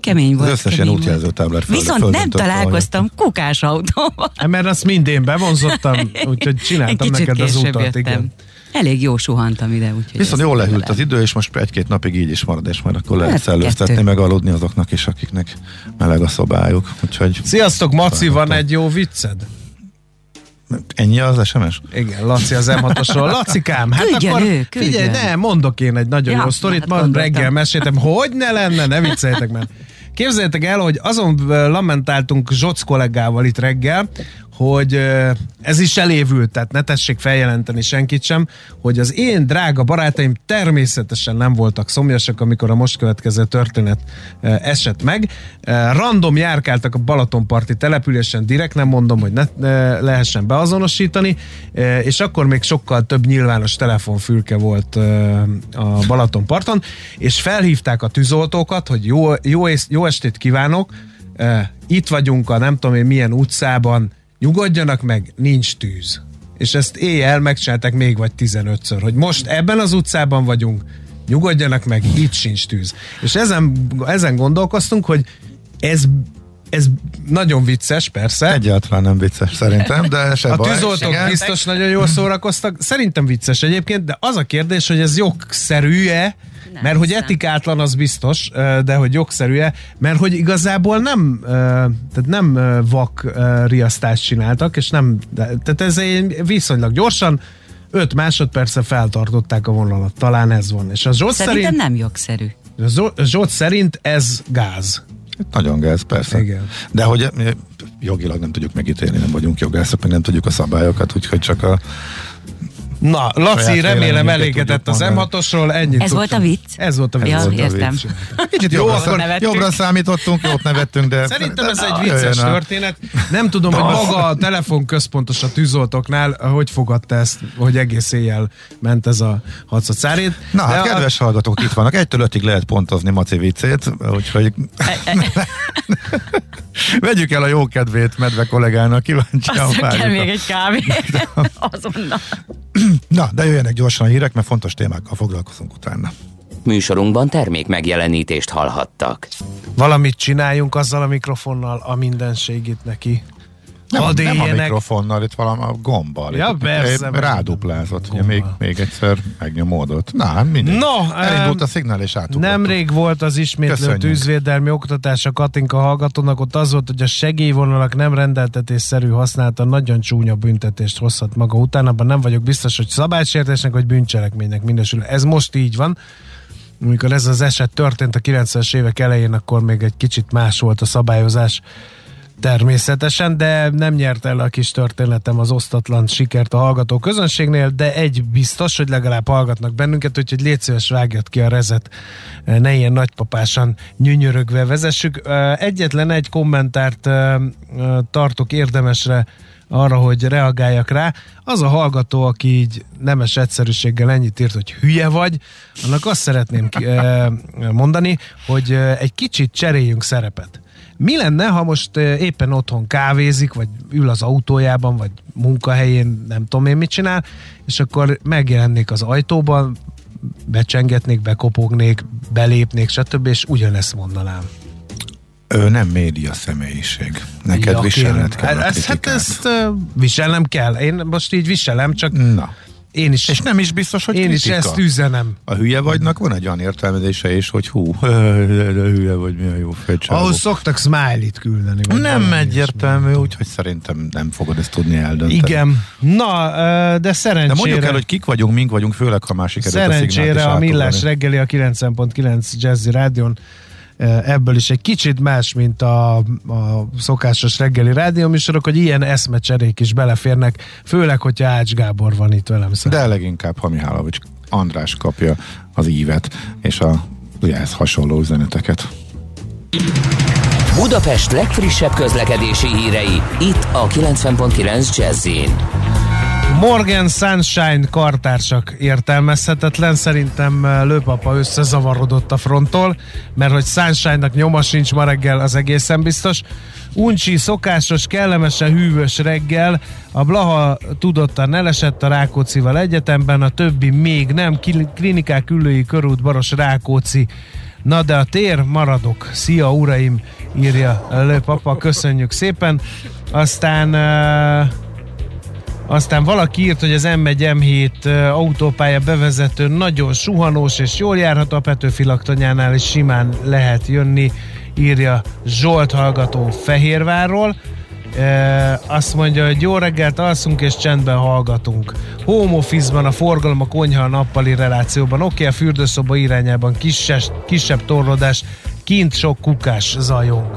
kemény volt. Az összes ilyen útjelző táblát viszont nem találkoztam kukás autóval. Mert azt mind én bevonzottam, úgyhogy csináltam neked az utat. Igen. Elég jó suhantam ide. Viszont jól lehűlt az idő, és most 1-2 napig így is marad, és majd akkor lehet szellőztetni, meg aludni azoknak is, akiknek meleg a szobájuk. Úgyhogy sziasztok, Maci, van egy jó vicced? Ennyi az SMS? Igen, Laci az M6-osról. Lacikám, hát küldjön akkor ő, figyelj, ne, mondok én egy nagyon jó sztorit, majd gondoltam. Reggel meséltem, hogy ne lenne, ne vicceljétek már. Képzeljétek el, hogy azon lamentáltunk Zsoc kollégával itt reggel, hogy ez is elévült, tehát ne tessék feljelenteni senkit sem, hogy az én drága barátaim természetesen nem voltak szomjasak, amikor a most következő történet esett meg. Random járkáltak a Balatonparti településen, direkt nem mondom, hogy ne lehessen beazonosítani, és akkor még sokkal több nyilvános telefonfülke volt a Balatonparton, és felhívták a tűzoltókat, hogy jó estét kívánok, itt vagyunk a nem tudom én milyen utcában, nyugodjanak meg, nincs tűz. És ezt éjjel megcsinálták még vagy 15-ször, hogy most ebben az utcában vagyunk, nyugodjanak meg, itt sincs tűz. És ezen gondolkoztunk, hogy ez nagyon vicces, persze. Egyáltalán nem vicces szerintem, de se a baj. A tűzoltók biztos nagyon jól szórakoztak. Szerintem vicces egyébként, de az a kérdés, hogy ez jogszerű-e, nem, mert hogy etikátlan az biztos, de hogy jogszerű-e, mert hogy igazából nem vak riasztást csináltak, és nem, tehát ez viszonylag gyorsan 5 másodpercre feltartották a vonalat. Talán ez van. És a Zsolt szerintem nem jogszerű. A Zsolt szerint ez gáz. Nagyon gáz, persze. Igen. De hogy jogilag nem tudjuk megítélni, nem vagyunk jogászok, mi nem tudjuk a szabályokat, úgyhogy csak a... Na, Laci, remélem elégedett az M6-osról, ennyit. Ez volt a vicc? Ez volt a vicc. Ja, értem. Kicsit jobbra számítottunk, jót nevettünk, de... Szerintem ez egy vicces történet. Nem tudom, hogy maga a telefonközpontos a tűzoltóknál, hogy fogadta ezt, hogy egész éjjel ment ez a harcacárét. Na, hát kedves hallgatók, itt vannak. 1-től 5-ig lehet pontozni Maci viccét, úgyhogy... Vegyük el a jó kedvét medve kollégának, kíváncsian várjuk. Azt kell még egy kávé. Azonnal. Na, de jöjjenek gyorsan a hírek, mert fontos témákkal foglalkozunk utána. Műsorunkban termék megjelenítést hallhattak. Valamit csináljunk azzal a mikrofonnal, a minden segít neki. Nem a mikrofonnal, itt valami a gombbal. Ja, persze. Ráduplázott, ugye, még egyszer megnyomódott. Na, mindegy. No, elindult a szignál és átugrottuk. Nemrég volt az ismétlő tűzvédelmi oktatás a Katinka hallgatónak, ott az volt, hogy a segélyvonalak nem rendeltetésszerű használata nagyon csúnya büntetést hozhat maga után, abban nem vagyok biztos, hogy szabálysértésnek vagy bűncselekménynek minősül. Ez most így van. Amikor ez az eset történt a 90-es évek elején, akkor még egy kicsit más volt a szabályozás. Természetesen, de nem nyert el a kis történetem az osztatlan sikert a hallgató közönségnél, de egy biztos, hogy legalább hallgatnak bennünket, úgyhogy légy szíves, vágjad ki a rezet, ne ilyen nagypapásan nyűnyörögve vezessük. Egyetlen egy kommentárt tartok érdemesre arra, hogy reagáljak rá. Az a hallgató, aki így nemes egyszerűséggel ennyit írt, hogy hülye vagy, annak azt szeretném mondani, hogy egy kicsit cseréljünk szerepet. Mi lenne, ha most éppen otthon kávézik, vagy ül az autójában, vagy munkahelyén, nem tudom én mit csinál, és akkor megjelennék az ajtóban, becsengetnék, bekopognék, belépnék, stb. És ugyanezt mondanám. Ő nem média személyiség. Neked ja, viselned kell a kritikát. Hát ezt viselnem kell. Én most így viselem, csak... Na. Én is, és nem is biztos, hogy én kritika. Is ezt üzenem. A hülye vagynak van egy olyan értelmezése is, hogy hú, hülye vagy, milyen jó fejcsávó. Ahhoz szoktak smiley-t küldeni. Nem egyértelmű, úgyhogy szerintem nem fogod ezt tudni eldönteni. Igen. Na, de szerencsére... De mondjuk el, hogy kik vagyunk, mink vagyunk, főleg ha már sikerült a szignált is átugolni. Szerencsére a Millás reggeli a 90.9 Jazzy rádión ebből is egy kicsit más, mint a szokásos reggeli rádióműsorok, hogy ilyen eszmecserék is beleférnek, főleg, hogyha Ács Gábor van itt velem szemben. De leginkább, ha Mihálovics András kapja az ívet, és ehhez hasonló üzeneteket. Budapest legfrissebb közlekedési hírei, itt a 90.9 Jazzin. Morgan Sunshine kartársak értelmezhetetlen, szerintem Lőpapa összezavarodott a fronttól, mert hogy Sunshine-nak nyoma sincs ma reggel, az egészen biztos. Uncsi, szokásos, kellemesen hűvös reggel, a Blaha tudottan elesett a Rákócival egyetemben, a többi még nem, Klinikák, Üllői körút, Baros, Rákóczi. Na de a tér, maradok. Szia, uraim, írja Lőpapa, köszönjük szépen. Aztán valaki írt, hogy az M1-M7 autópálya bevezető nagyon suhanós és jól járható, a Petőfi laktanyánál is simán lehet jönni, írja Zsolt hallgató Fehérvárról. Azt mondja, hogy jó reggelt, alszunk és csendben hallgatunk. Home office-ban a forgalom a konyha a nappali relációban. Oké, a fürdőszoba irányában kisebb torlódás, kint sok kukás zajong.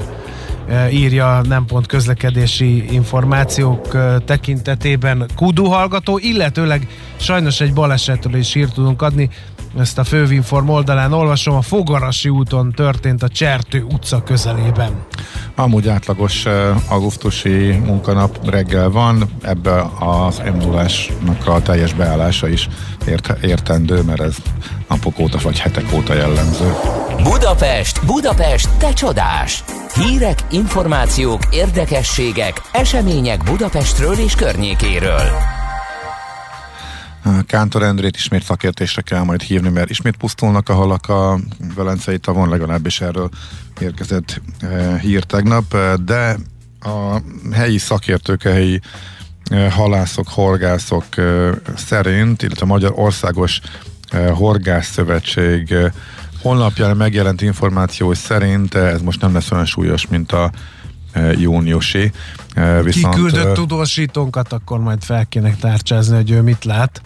Írja nem pont közlekedési információk tekintetében Kudu hallgató, illetőleg sajnos egy balesetről is hírt tudunk adni. Ezt a Fővinform oldalán olvasom, a Fogarasi úton történt a Csertő utca közelében. Amúgy átlagos augusztusi munkanap reggel van, ebbe az M0-ásnak a teljes beállása is értendő, mert ez napok óta vagy hetek óta jellemző. Budapest, Budapest, te csodás! Hírek, információk, érdekességek, események Budapestről és környékéről. Kántor Endrét ismét szakértésre kell majd hívni, mert ismét pusztulnak a halak a Velencei-tavon, legalábbis erről érkezett hír tegnap, de a helyi szakértők, a helyi halászok, horgászok szerint, illetve a Magyar Országos Horgászszövetség honlapján megjelent információ szerint ez most nem lesz olyan súlyos, mint a júniusi. Viszont kiküldött tudósítónkat, akkor majd fel kéne tárcsázni, hogy ő mit lát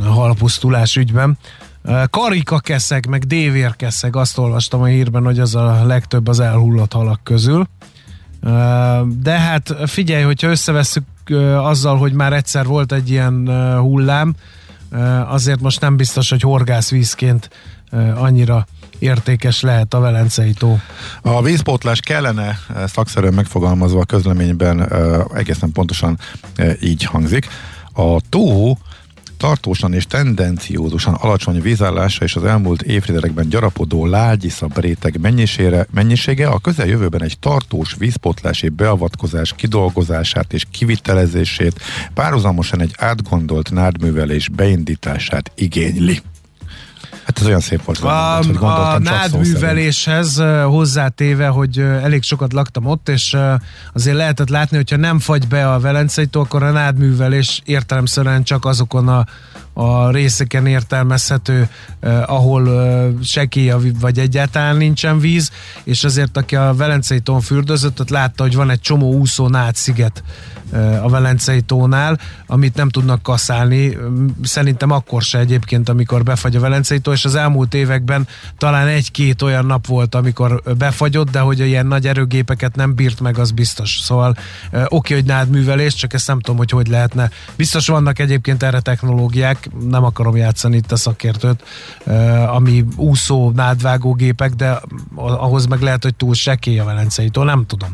a halpusztulás ügyben. Karikakeszeg, meg dévérkeszeg, azt olvastam a hírben, hogy az a legtöbb az elhullott halak közül. De hát figyelj, hogyha összevesszük azzal, hogy már egyszer volt egy ilyen hullám, azért most nem biztos, hogy horgászvízként annyira értékes lehet a Velencei-tó. A vízpótlás kellene szakszerűen megfogalmazva a közleményben egészen pontosan így hangzik. A tó tartósan és tendenciózusan alacsony vízállása és az elmúlt évtizedekben gyarapodó lágyiszab réteg mennyisége a közeljövőben egy tartós vízpótlási beavatkozás kidolgozását és kivitelezését, párhuzamosan egy átgondolt nádművelés beindítását igényli. Hát ez olyan szép volt. A nádműveléshez hozzátéve, hogy elég sokat laktam ott, és azért lehetett látni, hogyha nem fagy be a Velencei-tó, akkor a nádművelés értelemszerűen csak azokon a részeken értelmezhető, ahol sekély vagy egyáltalán nincsen víz, és azért aki a Velencei-tón fürdözött, ott látta, hogy van egy csomó úszó nádsziget a Velencei-tónál, amit nem tudnak kaszálni, szerintem akkor se egyébként, amikor befagy a Velencei-tó, és az elmúlt években talán egy-két olyan nap volt, amikor befagyott, de hogy ilyen nagy erőgépeket nem bírt meg, az biztos. Szóval oké, hogy nádművelés, csak ezt nem tudom, hogy lehetne. Biztos vannak egyébként erre technológiák, nem akarom játszani itt a szakértőt, ami úszó nádvágógépek, de ahhoz meg lehet, hogy túl sekély a Velencei-tó, nem tudom.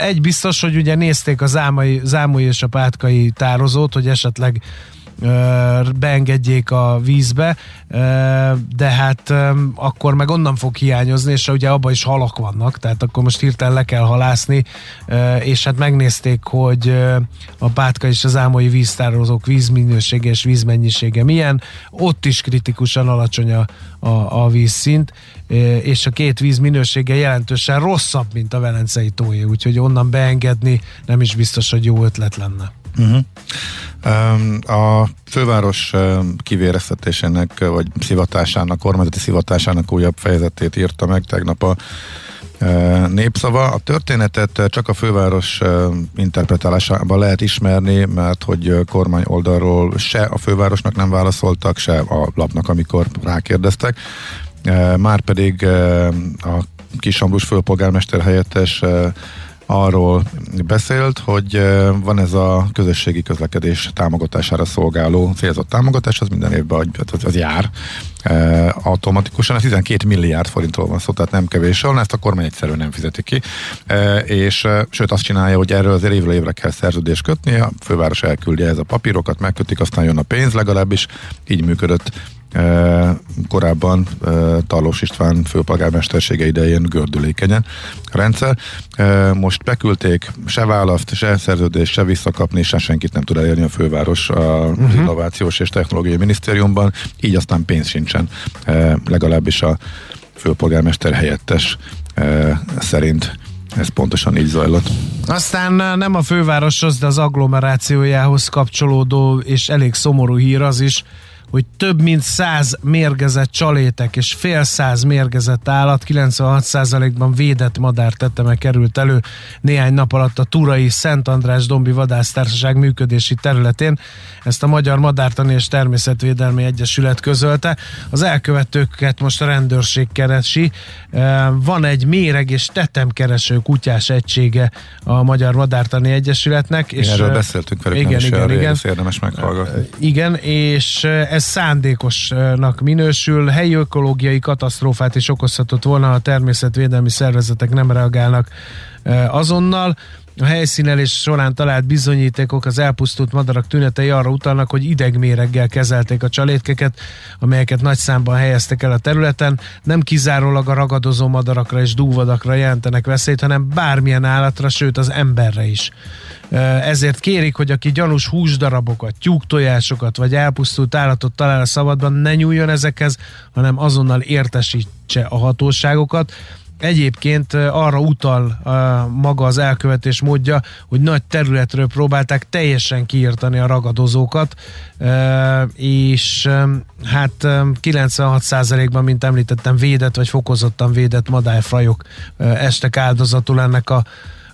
Egy biztos, hogy ugye nézték az Zámolyi és a Pátkai tározót, hogy esetleg beengedjék a vízbe, de hát akkor meg onnan fog hiányozni, és ugye abban is halak vannak, tehát akkor most hirtelen le kell halászni, és hát megnézték, hogy a Pátka és a Zámolyi víztározók vízminősége és vízmennyisége milyen, ott is kritikusan alacsony a vízszint, és a két víz minősége jelentősen rosszabb, mint a Velencei-tóé, úgyhogy onnan beengedni nem is biztos, hogy jó ötlet lenne. A főváros kivéreztetésének, vagy szivatásának, kormányzati szivatásának újabb fejezetét írta meg tegnap a Népszava. A történetet csak a főváros interpretálásában lehet ismerni, mert hogy kormány oldalról se a fővárosnak nem válaszoltak, se a lapnak, amikor rákérdeztek. Márpedig a Kisambrus főpolgármester helyettes arról beszélt, hogy van ez a közösségi közlekedés támogatására szolgáló célzott támogatás, az minden évben az jár automatikusan, ez 12 milliárd forintról van szó, tehát nem kevés, ezt a kormány egyszerűen nem fizeti ki, és sőt azt csinálja, hogy erről azért évről évre kell szerződést kötni, a főváros elküldi ez a papírokat, megkötik, aztán jön a pénz, legalábbis így működött korábban Tarlós István főpolgármestersége idején gördülékenyen rendszer. Most beküldték, se választ, se szerződést, se visszakapni, se senkit nem tud elérni a főváros az Innovációs és Technológiai Minisztériumban, így aztán pénz sincsen, legalábbis a főpolgármester helyettes szerint. Ez pontosan így zajlott. Aztán nem a fővároshoz, de az agglomerációjához kapcsolódó és elég szomorú hír az is, hogy több mint 100 mérgezett csalétek és fél 100 mérgezett állat 96%-ban védett madár teteme került elő néhány nap alatt a Túrai Szent András Dombi Vadásztársaság működési területén. Ezt a Magyar Madártani és Természetvédelmi Egyesület közölte. Az elkövetőket most a rendőrség keresi. Van egy méreg és tetemkereső kutyás egysége a Magyar Madártani Egyesületnek. És erről beszéltünk velük, igen. Érdemes meghallgatni. Igen, és ez szándékosnak minősül. Helyi ökológiai katasztrófát is okozhatott volna, ha természetvédelmi szervezetek nem reagálnak azonnal. A helyszínelés során talált bizonyítékok, az elpusztult madarak tünetei arra utalnak, hogy idegméreggel kezelték a csalétkeket, amelyeket nagy számban helyeztek el a területen. Nem kizárólag a ragadozó madarakra és dúvadakra jelentenek veszélyt, hanem bármilyen állatra, sőt az emberre is. Ezért kérik, hogy aki gyanús húsdarabokat, tyúktojásokat vagy elpusztult állatot talál a szabadban, ne nyúljon ezekhez, hanem azonnal értesítse a hatóságokat. Egyébként arra utal maga az elkövetés módja, hogy nagy területről próbálták teljesen kiirtani a ragadozókat, és hát 96%-ban, mint említettem, védett vagy fokozottan védett madárfajok estek áldozatul ennek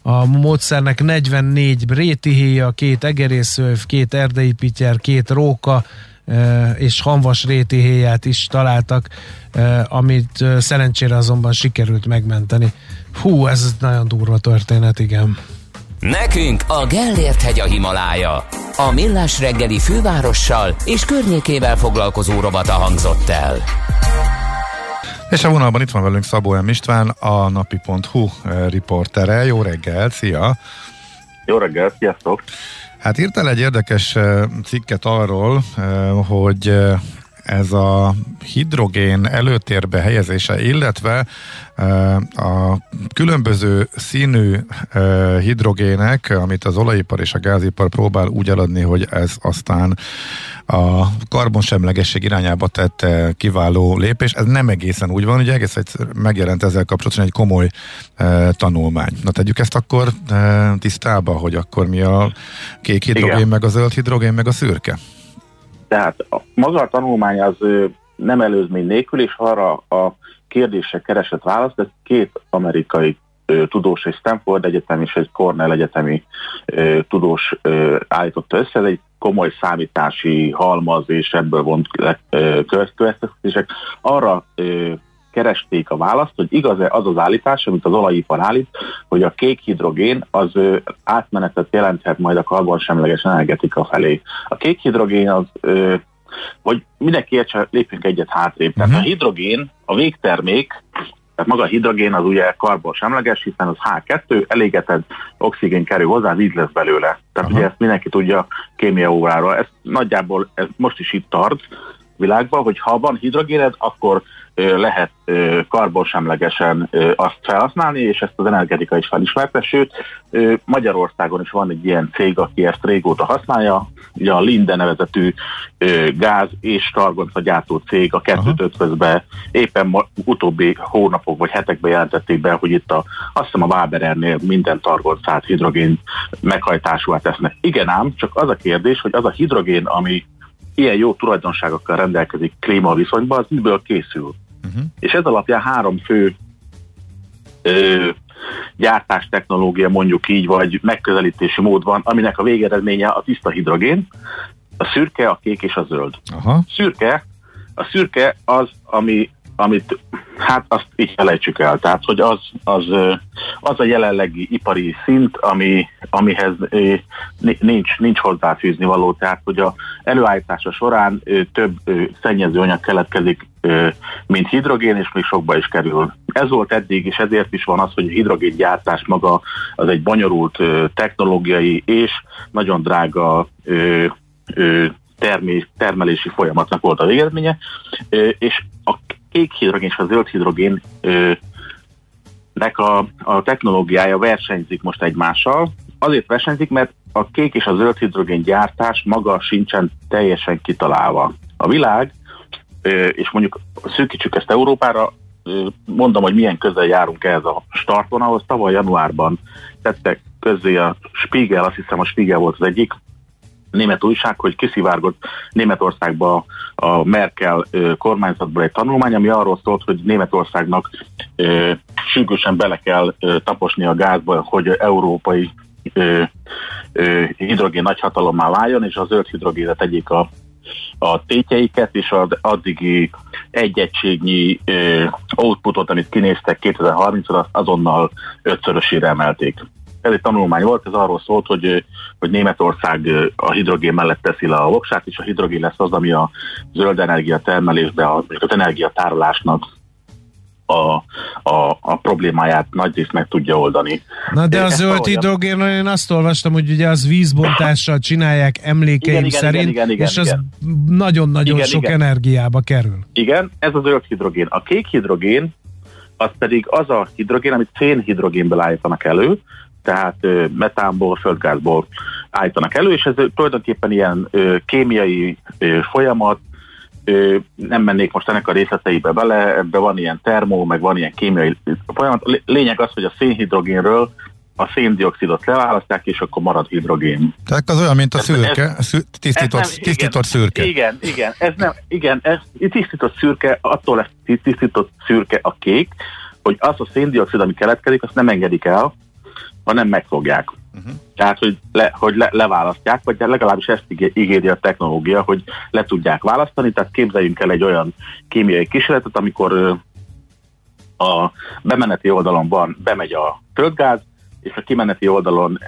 a módszernek. 44 rétihéja, 2 egerészőv, 2 erdei pityer, 2 róka és hamvas rétihéját is találtak, amit szerencsére azonban sikerült megmenteni. Hú, ez nagyon durva történet, igen. Nekünk a Gellért hegy a Himalája. A Millás reggeli fővárossal és környékével foglalkozó rovata hangzott el. És a vonalban itt van velünk Szabó M. István, a napi.hu riportere. Jó reggel, szia! Jó reggel, sziasztok! Hát írtál egy érdekes cikket arról, hogy ez a hidrogén előtérbe helyezése, illetve a különböző színű hidrogének, amit az olajipar és a gázipar próbál úgy eladni, hogy ez aztán a karbonsemlegesség irányába tett kiváló lépés. Ez nem egészen úgy van, ugye egész megjelent ezzel kapcsolatban egy komoly tanulmány. Na tegyük ezt akkor tisztába, hogy akkor mi a kék hidrogén, igen, meg a zöld hidrogén, meg a szürke. Tehát maga a tanulmány az nem előzmény nélkül, és arra a kérdésre keresett választ, ez két amerikai tudós, egy Stanford egyetemi és egy Cornell egyetemi tudós állította össze, ez egy komoly számítási halmaz, és ebből vont következtetések. Arra keresték a választ, hogy igaz-e az az állítás, amit az olajipar állít, hogy a kék hidrogén az átmenetet jelenthet majd a karbonsemleges energetika felé. A kék hidrogén az, vagy mindenki értsen, lépjünk egyet hátrébb. Uh-huh. Tehát a hidrogén, a végtermék, tehát maga a hidrogén az ugye karbonsemleges, hiszen az H2, elégetett oxigén kerül hozzá, víz lesz belőle. Tehát Ugye ezt mindenki tudja kémia óráról. Ez nagyjából ez most is itt tart világban, hogy ha van hidrogéned, akkor lehet karbonsemlegesen azt felhasználni, és ezt az energetika is felismerte, sőt Magyarországon is van egy ilyen cég, aki ezt régóta használja, ugye a Linde nevezetű gáz és targonca gyártó cég, a kettőt ötvözbe éppen utóbbi hónapok vagy hetekben jelentették be, hogy itt azt hiszem a Waberernél minden targoncát hidrogén meghajtásúvá tesznek. Igen ám, csak az a kérdés, hogy az a hidrogén, ami ilyen jó tulajdonságokkal rendelkezik klímaviszonyban, az miből készül. Uh-huh. És ez alapján három fő gyártástechnológia, mondjuk így, vagy megközelítési mód van, aminek a végeredménye a tiszta hidrogén, a szürke, a kék és a zöld. Uh-huh. A szürke az, amit hát azt így felejtsük el, tehát hogy az a jelenlegi ipari szint, amihez nincs hozzáfűzni való, tehát hogy a előállítása során több szennyezőanyag keletkezik, mint hidrogén, és még sokba is kerül. Ez volt eddig, és ezért is van az, hogy a hidrogéngyártás maga az egy bonyolult technológiai és nagyon drága termelési folyamatnak volt a végeredménye, és a kék hidrogén és a zöld hidrogénnek a technológiája versenyzik most egymással. Azért versenyzik, mert a kék és a zöld hidrogén gyártás maga sincsen teljesen kitalálva. A világ, és mondjuk szűkítsük ezt Európára, mondom, hogy milyen közel járunk ehhez a startvonahoz. Tavaly januárban tettek közzé a Spiegel, azt hiszem a Spiegel volt az egyik német újság, hogy kiszivárgott Németországba a Merkel kormányzatból egy tanulmány, ami arról szólt, hogy Németországnak sürgősen bele kell taposni a gázba, hogy európai hidrogén nagyhatalommá váljon, és a zöld hidrogénet egyik a tétjeiket, és az addigi egyegységnyi outputot, amit kinéztek 2030-ra, azonnal 5-szörösére emelték. Ez egy tanulmány volt, ez arról szólt, hogy Németország a hidrogén mellett teszi le a voksát, és a hidrogén lesz az, ami a zöld energia termelésbe, az energiatárolásnak a problémáját nagy részt meg tudja oldani. Na de a zöld hidrogén, én azt olvastam, hogy ugye az vízbontással csinálják emlékeim szerint, és az nagyon-nagyon sok energiába kerül. Igen, ez a zöld hidrogén. A kék hidrogén, az pedig az a hidrogén, amit szénhidrogénből állítanak elő, tehát metánból, földgázból állítanak elő, és ez tulajdonképpen ilyen kémiai folyamat, nem mennék most ennek a részleteibe bele, ebben van ilyen termó, meg van ilyen kémiai folyamat. Lényeg az, hogy a szénhidrogénről a széndioxidot leválasztják, és akkor marad hidrogén. Tehát az olyan, mint a szürke, tisztított szürke. Igen, ez tisztított szürke, attól lesz tisztított szürke a kék, hogy az a széndioxid, ami keletkezik, azt nem engedik el, hanem megfogják. Tehát, hogy leválasztják, vagy legalábbis ezt ígéri a technológia, hogy le tudják választani, tehát képzeljünk el egy olyan kémiai kísérletet, amikor a bemeneti oldalon bemegy a földgáz, és a kimeneti oldalon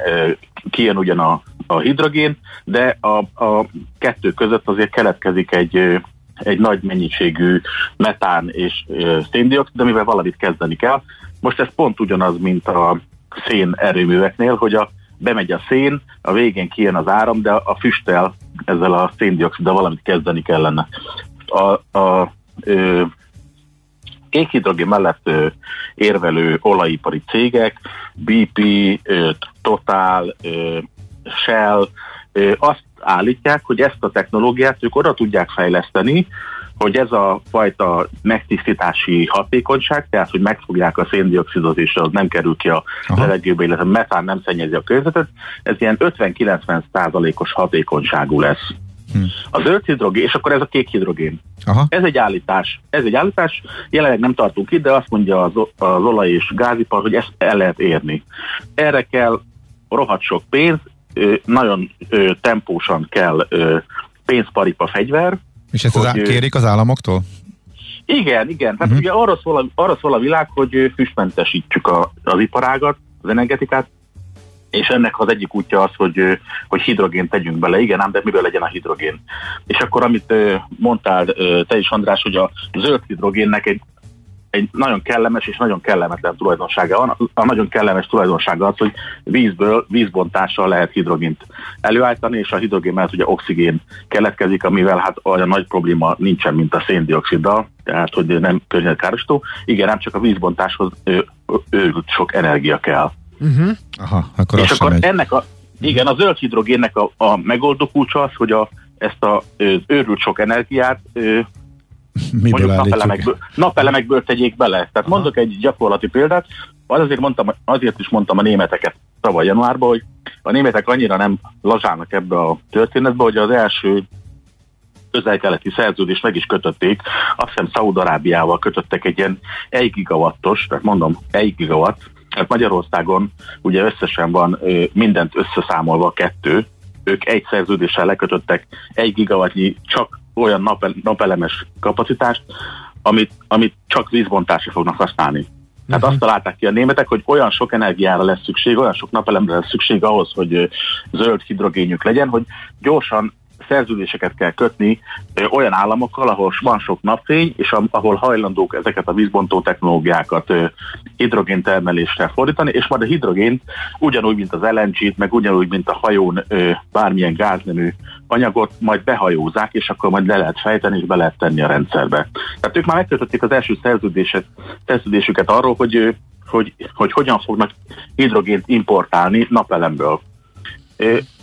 kijön ugyan a hidrogén, de a kettő között azért keletkezik egy nagy mennyiségű metán és széndioxid, amivel valamit kezdeni kell. Most ez pont ugyanaz, mint a szén erőműveknél, hogy bemegy a szén, a végén kijön az áram, de a füsttel, ezzel a széndioxiddal valamit kezdeni kellene. A kék hidrogén mellett érvelő olajipari cégek, BP, Total, Shell, azt állítják, hogy ezt a technológiát ők oda tudják fejleszteni, hogy ez a fajta megtisztítási hatékonyság, tehát, hogy megfogják a széndioxidot, és az nem kerül ki a levegőbe, illetve a metán nem szennyezi a környezetet, ez ilyen 50-90%-os hatékonyságú lesz. A zöld hidrogén, és akkor ez a kék hidrogén. Ez egy állítás, jelenleg nem tartunk itt, de azt mondja az olaj és gázipar, hogy ezt el lehet érni. Erre kell rohadt sok pénz, nagyon tempósan kell pénzparipa fegyver. És ezt kérik az államoktól? Igen. Hát ugye arra szól a világ, hogy füstmentesítsük az iparágat, az energetikát, és ennek az egyik útja az, hogy hidrogént tegyünk bele. Igen, ám de miből legyen a hidrogén? És akkor, amit mondtál te is, András, hogy a zöld hidrogénnek egy nagyon kellemes és nagyon kellemetlen tulajdonsága van. A nagyon kellemes tulajdonsága az, hogy vízbontással lehet hidrogént előállítani, és a hidrogén mellett ugye oxigén keletkezik, amivel hát olyan nagy probléma nincsen, mint a széndioxiddal, tehát hogy nem környezetkárosító. Igen, nem csak a vízbontáshoz sok energia kell. Akkor és akkor a zöld hidrogénnek a megoldó kulcsa az, hogy ezt az őrült sok energiát napelemekből tegyék bele. Tehát mondok egy gyakorlati példát, azért is mondtam a németeket tavaly januárban, hogy a németek annyira nem lazsának ebbe a történetbe, hogy az első közel-keleti szerződést meg is kötötték, azt hiszem Szaúd-Arábiával kötöttek egy ilyen 1 gigawattos, tehát mondom 1 gigawatt, tehát Magyarországon ugye összesen van mindent összeszámolva 2, ők egy szerződéssel lekötöttek 1 gigawattnyi csak olyan napelemes kapacitást, amit csak vízbontásra fognak használni. Tehát azt találták ki a németek, hogy olyan sok energiára lesz szükség, olyan sok napelemre lesz szükség ahhoz, hogy zöld hidrogénjük legyen, hogy gyorsan szerződéseket kell kötni olyan államokkal, ahol van sok napfény, és ahol hajlandók ezeket a vízbontó technológiákat hidrogéntermelésre fordítani, és majd a hidrogént ugyanúgy, mint az LNG-t, meg ugyanúgy, mint a hajón bármilyen gáznemű anyagot majd behajózzák, és akkor majd le lehet fejteni, és be lehet tenni a rendszerbe. Tehát ők már megkötötték az első szerződésüket arról, hogy hogyan fognak hidrogént importálni napelemből.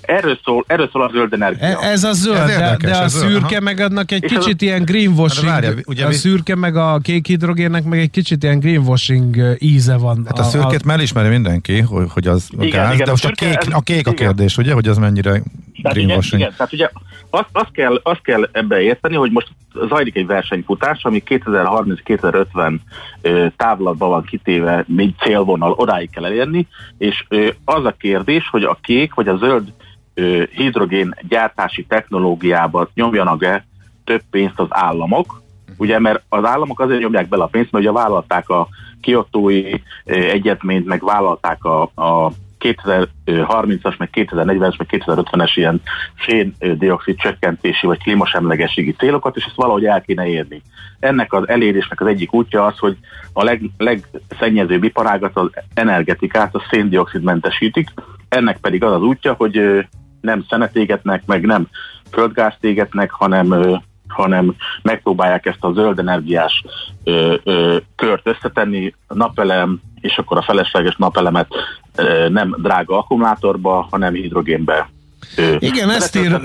Erről szól a zöld energia. Ez a zöld, de a szürke meg annak egy kicsit ilyen greenwashing. A szürke meg a kék hidrogénnek meg egy kicsit ilyen greenwashing íze van. Hát a szürkét már ismeri mindenki, hogy az gáz, de most a kék a kérdés, ugye, hogy az mennyire Tehát igen, tehát ugye azt kell ebbe érteni, hogy most zajlik egy versenyfutás, ami 2030-2050 távlatban van kitéve, négy célvonal, odáig kell elérni, és az a kérdés, hogy a kék vagy a zöld hidrogén gyártási technológiába nyomjanak-e több pénzt az államok, ugye, mert az államok azért nyomják bele a pénzt, mert ugye vállalták a kiotói egyetményt, meg vállalták a 2030-as, meg 2040-es, meg 2050-es ilyen szén-dioxid csökkentési, vagy klímasemlegességi célokat, és ezt valahogy el kéne érni. Ennek az elérésnek az egyik útja az, hogy a legszennyezőbb iparágat, az energetikát, a szén-dioxid mentesítik, ennek pedig az az útja, hogy nem szenet égetnek, meg nem földgázt égetnek, hanem megpróbálják ezt a zöld energiás kört összetenni, napelem, és akkor a felesleges napelemet nem drága akkumulátorba, hanem hidrogénbe. Igen,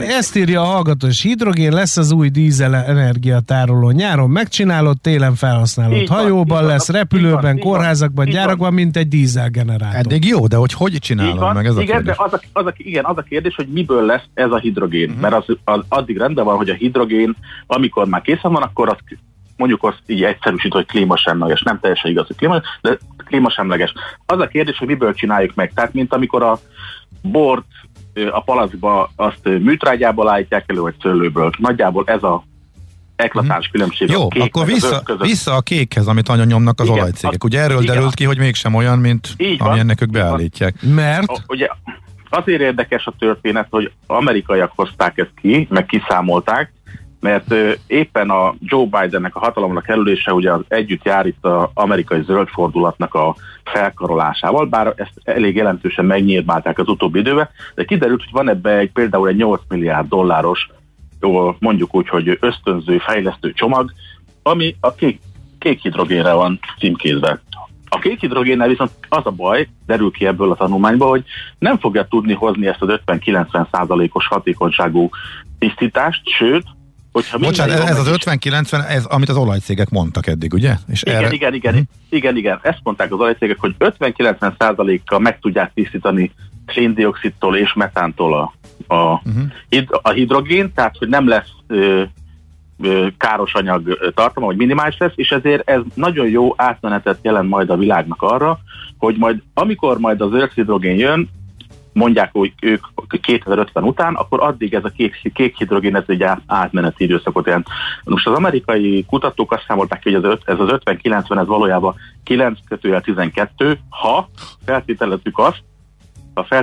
ezt írja a hallgató, és hidrogén lesz az új dízel energiatároló. Nyáron megcsinálod, télen felhasználod. Hajóban lesz, repülőben, kórházakban, gyárakban, mint egy dízelgenerátor. Eddig jó, de hogy csinálod meg? Ez a kérdés. Igen, az a kérdés, hogy miből lesz ez a hidrogén. Mert az addig rendben van, hogy a hidrogén, amikor már készen van, akkor az mondjuk azt így egyszerűsít, hogy klímasemleges. Nem teljesen igaz, hogy klímasemleges, de klímasemleges. Az a kérdés, hogy miből csináljuk meg. Tehát, mint amikor a bort a palackba azt műtrágyából állítják elő, vagy szőlőből. Nagyjából ez a eklatáns különbség. Jó, akkor vissza a kékhez, amit nagyon nyomnak az olajcégek. Ugye erről derült ki, hogy mégsem olyan, mint amilyennek ők beállítják. Mert? Ugye azért érdekes a történet, hogy amerikaiak hozták ezt ki, meg kiszámolták, mert éppen a Joe Bidennek a hatalomra kerülése ugye az együtt jár itt az amerikai zöld fordulatnak a felkarolásával, bár ezt elég jelentősen megnyírmálták az utóbbi időben, de kiderült, hogy van ebbe például egy 8 milliárd dolláros, mondjuk úgy, hogy ösztönző, fejlesztő csomag, ami a kék hidrogénre van címkézve. A kék hidrogénnel viszont az a baj, derül ki ebből a tanulmányból, hogy nem fogja tudni hozni ezt az 50-90%-os hatékonyságú tisztítást, sőt, bocsánat, ez az 50-90, ez amit az olajcégek mondtak eddig, ugye? És igen, erre... igen. Ezt mondták az olajcégek, hogy 50-90%-kal meg tudják tisztítani széndioxidtól és metántól a hidrogén, tehát hogy nem lesz káros anyag tartalma, vagy minimális lesz, és ezért ez nagyon jó átmenetet jelent majd a világnak arra, hogy majd amikor majd az zöld hidrogén jön, mondják, hogy ők 2050 után, akkor addig ez a kék hidrogén, ez egy átmeneti időszakot jelent. Most az amerikai kutatók azt számolták ki, hogy ez az 50-90, ez valójában 9-12, ha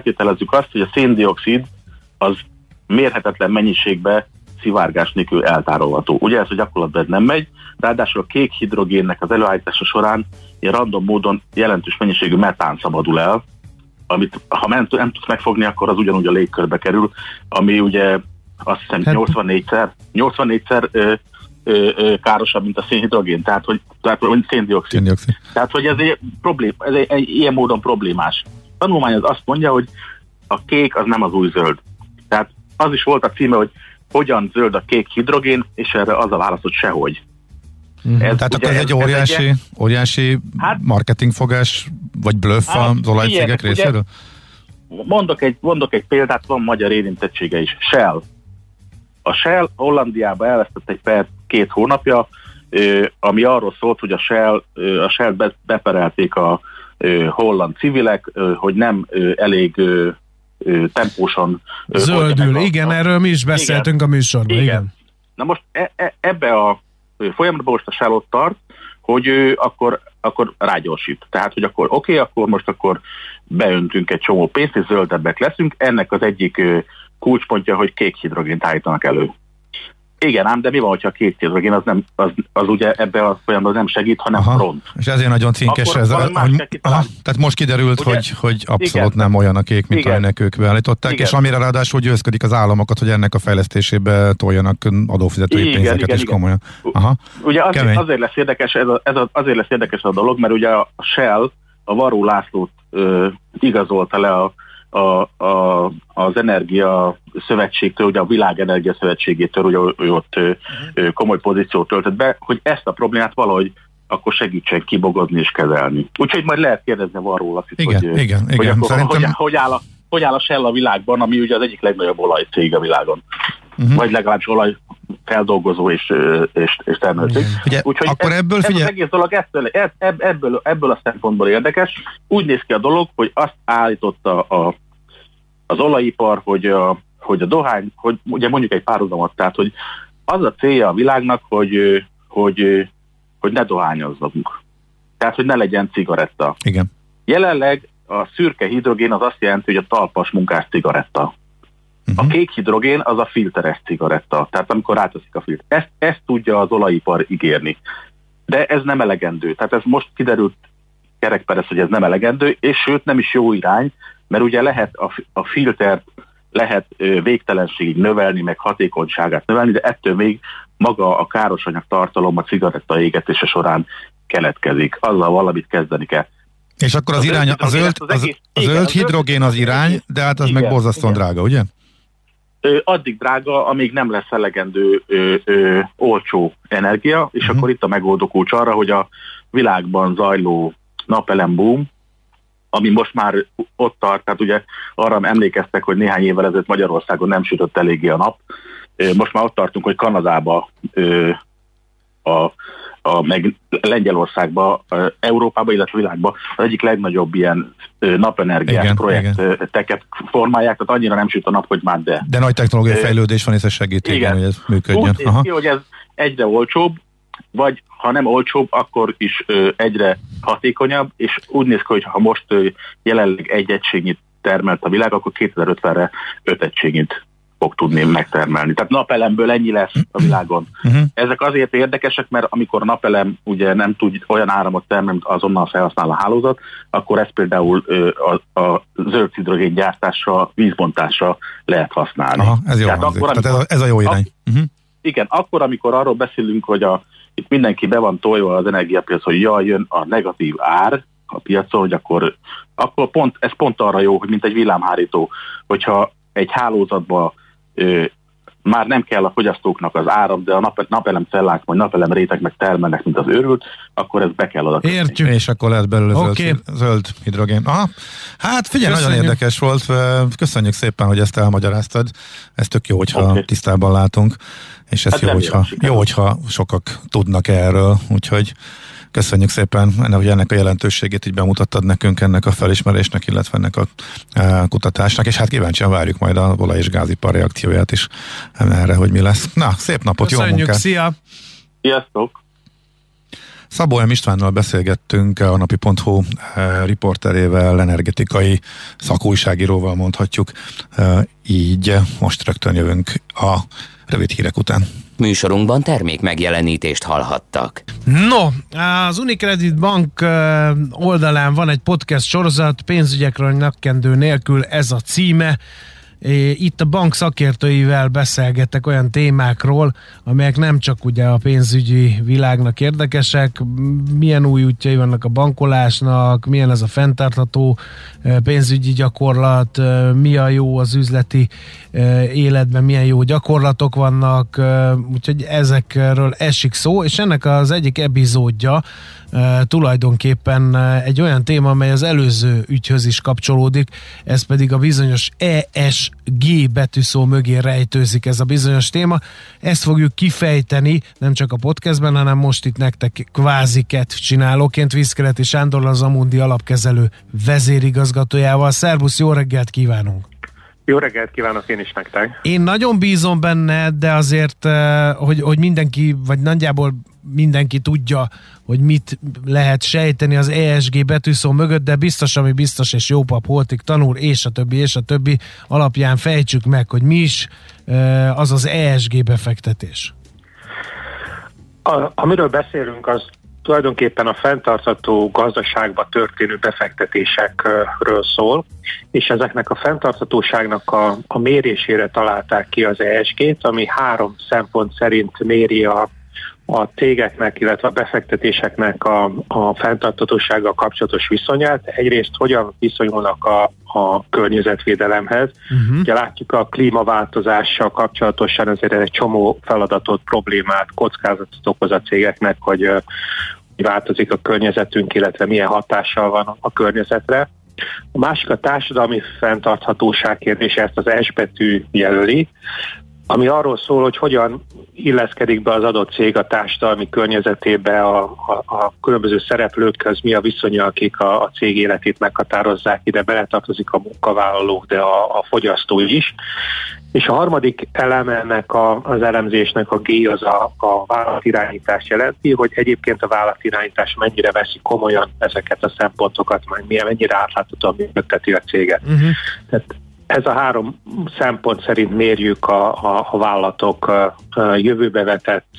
feltételezzük azt, hogy a széndioxid az mérhetetlen mennyiségbe szivárgás nélkül eltárolható. Ugye ez a gyakorlatban ez nem megy, ráadásul a kék hidrogénnek az előállítása során ilyen random módon jelentős mennyiségű metán szabadul el, amit ha nem tudsz megfogni, akkor az ugyanúgy a légkörbe kerül, ami ugye azt hiszem 84-szer károsabb, mint a szénhidrogén, tehát széndioxid. Tehát, hogy ez egy ilyen módon problémás. A tanulmány az azt mondja, hogy a kék az nem az új zöld. Tehát az is volt a címe, hogy hogyan zöld a kék hidrogén, és erre az a válasz, hogy sehogy. Tehát akkor ez egy óriási marketingfogás, vagy blöff az olajcégek részéről? Mondok egy példát, van magyar érintettsége is. Shell. A Shell Hollandiába elvesztett egy per 2 hónapja, ami arról szólt, hogy a Shell beperelték a holland civilek, hogy nem elég tempósan... Zöldül, igen, erről mi is beszéltünk a műsorban. Igen. Na most ebbe a folyamatban most a Shell ott tart, hogy ő akkor rágyorsít. Tehát, hogy akkor akkor beöntünk egy csomó pénzt, és zöldebbek leszünk. Ennek az egyik kulcspontja, hogy kék hidrogént állítanak elő. Igen, ám, de mi van, hogyha a kék hidrogén az ugye ebbe a folyamatban nem segít, hanem ront. És ezért nagyon cinkes ez. Tehát most kiderült, ugye, hogy abszolút igen, nem olyan a kék, mint aminek ők beállították, igen, és amire ráadásul győzködik az államokat, hogy ennek a fejlesztésébe toljanak adófizetői pénzeket, igen. Komolyan. Aha. Ugye azért lesz érdekes ez a dolog, mert ugye a Shell, a Varó Lászlót igazolta le az Energia Szövetségtől, ugye a Világ Energia Szövetségétől, ugye ott komoly pozíciót töltött be, hogy ezt a problémát valahogy akkor segítsen kibogozni és kezelni. Úgyhogy majd lehet kérdezni Varról azt, hogy szerintem... hogy áll a hogy áll a Shell a világban, ami ugye az egyik legnagyobb olajcég a világon. Uh-huh. Vagy legalábbis olajfeldolgozó és termelőcég. Úgyhogy akkor ebből a szempontból érdekes. Úgy néz ki a dolog, hogy azt állította az olajipar, hogy a dohány, hogy ugye mondjuk egy párhuzamot, tehát hogy az a célja a világnak, hogy ne dohányozzunk. Tehát, hogy ne legyen cigaretta. Igen. Jelenleg a szürke hidrogén az azt jelenti, hogy a talpas munkás cigaretta. Uh-huh. A kék hidrogén az a filteres cigaretta. Tehát amikor ráteszik a filtert. Ezt tudja az olajipar ígérni. De ez nem elegendő. Tehát ez most kiderült kerekperec, hogy ez nem elegendő, és sőt nem is jó irány, mert ugye lehet a filtert lehet végtelenségig növelni, meg hatékonyságát növelni, de ettől még maga a károsanyag tartalom a cigaretta égetése során keletkezik. Azzal valamit kezdeni kell. És akkor az zöld hidrogén az irány, de hát az igen, meg borzasztóan drága, ugye? Addig drága, amíg nem lesz elegendő olcsó energia, és akkor itt a megoldó kulcs arra, hogy a világban zajló napelem boom, ami most már ott tart, tehát ugye arra emlékeztek, hogy néhány évvel ezelőtt Magyarországon nem sütött eléggé a nap. Most már ott tartunk, hogy Kanadába, meg Lengyelországba, Európába, illetve világba az egyik legnagyobb ilyen napenergiás projekteket formálják, tehát annyira nem süt a nap, hogy már de. De nagy technológiai fejlődés van, és ez segít, hogy ez működjön. Úgy néz ki, hogy ez egyre olcsóbb, vagy ha nem olcsóbb, akkor is egyre hatékonyabb, és úgy néz ki, hogy ha most jelenleg egy egységnyit termelt a világ, akkor 2050-re 5 egységnyit fog tudni megtermelni. Tehát napelemből ennyi lesz a világon. Ezek azért érdekesek, mert amikor a napelem ugye nem tud olyan áramot termelni, azonnal felhasznál a hálózat, akkor ezt például a zöld hidrogén gyártásra, vízbontásra lehet használni. Aha, ez jó. Tehát akkor, tehát ez a jó irány. Igen, akkor, amikor arról beszélünk, hogy itt mindenki be van tojva az energiapiac, hogy jaj, jön a negatív ár a piacon, hogy akkor pont, ez pont arra jó, hogy mint egy villámhárító, hogyha egy hálózatban már nem kell a fogyasztóknak az áram, de a napelem cellák, vagy napelem réteg meg termelnek, mint az őrült, akkor ez be kell adakolni. Értjük, és akkor lehet belőle zöld hidrogén. Aha. Hát figyelj, köszönjük. Nagyon érdekes volt. Köszönjük szépen, hogy ezt elmagyaráztad. Ez tök jó, hogyha tisztában látunk, és ez hát jó, hogyha sokak tudnak erről, úgyhogy köszönjük szépen, hogy ennek a jelentőségét így bemutattad nekünk, ennek a felismerésnek, illetve ennek a kutatásnak, és hát kíváncsian várjuk majd a olaj- és gázipar reakcióját is erre, hogy mi lesz. Na, szép napot, köszönjük, jó munkát! Szia! Sziasztok! Szabó M. Istvánnal beszélgettünk, a napi.hu riporterével, energetikai szakújságíróval, mondhatjuk. Így most rögtön jövünk a rövid hírek után. Műsorunkban termék megjelenítést hallhattak. No, az UniCredit Bank oldalán van egy podcast sorozat, pénzügyekről nyakkendő nélkül, ez a címe. Itt a bank szakértőivel beszélgettek olyan témákról, amelyek nem csak ugye a pénzügyi világnak érdekesek, milyen új útjai vannak a bankolásnak, milyen ez a fenntartható pénzügyi gyakorlat, mi a jó az üzleti életben, milyen jó gyakorlatok vannak, úgyhogy ezekről esik szó, és ennek az egyik epizódja tulajdonképpen egy olyan téma, amely az előző ügyhöz is kapcsolódik, ez pedig a bizonyos ESG betűszó mögé rejtőzik ez a bizonyos téma. Ezt fogjuk kifejteni, nem csak a podcastben, hanem most itt nektek kvázi csinálóként, Vízkeleti Sándorral, az Amundi alapkezelő vezérigazgatójával. Szervusz, jó reggelt kívánunk! Jó reggelt kívánok én is nektek! Én nagyon bízom benne, de azért, hogy mindenki, vagy nagyjából mindenki tudja, hogy mit lehet sejteni az ESG betűszó mögött, de biztos, ami biztos, és jó pap holtig tanul, és a többi alapján fejtsük meg, hogy mi is az az ESG befektetés. Amiről beszélünk, az tulajdonképpen a fenntartható gazdaságba történő befektetésekről szól, és ezeknek a fenntarthatóságnak a mérésére találták ki az ESG-t, ami három szempont szerint méri a cégeknek, illetve a befektetéseknek a fenntarthatósággal kapcsolatos viszonyát. Egyrészt hogyan viszonyulnak a környezetvédelemhez. Ugye látjuk a klímaváltozással kapcsolatosan azért egy csomó feladatot, problémát, kockázatot okoz a cégeknek, hogy változik a környezetünk, illetve milyen hatással van a környezetre. A másik a társadalmi fenntarthatóság kérdése, ezt az S betű jelöli, ami arról szól, hogy hogyan illeszkedik be az adott cég a társadalmi környezetébe, a különböző szereplőkhöz, mi a viszonya, akik a cég életét meghatározzák, ide beletartozik a munkavállalók, de a fogyasztó is. És a harmadik eleme ennek az elemzésnek a G az a vállalatirányítás jelenti, hogy egyébként a vállalatirányítás mennyire veszi komolyan ezeket a szempontokat, mennyire átláthatóan működteti a céget. Uh-huh. Tehát ez a három szempont szerint mérjük a vállalatok jövőbe vetett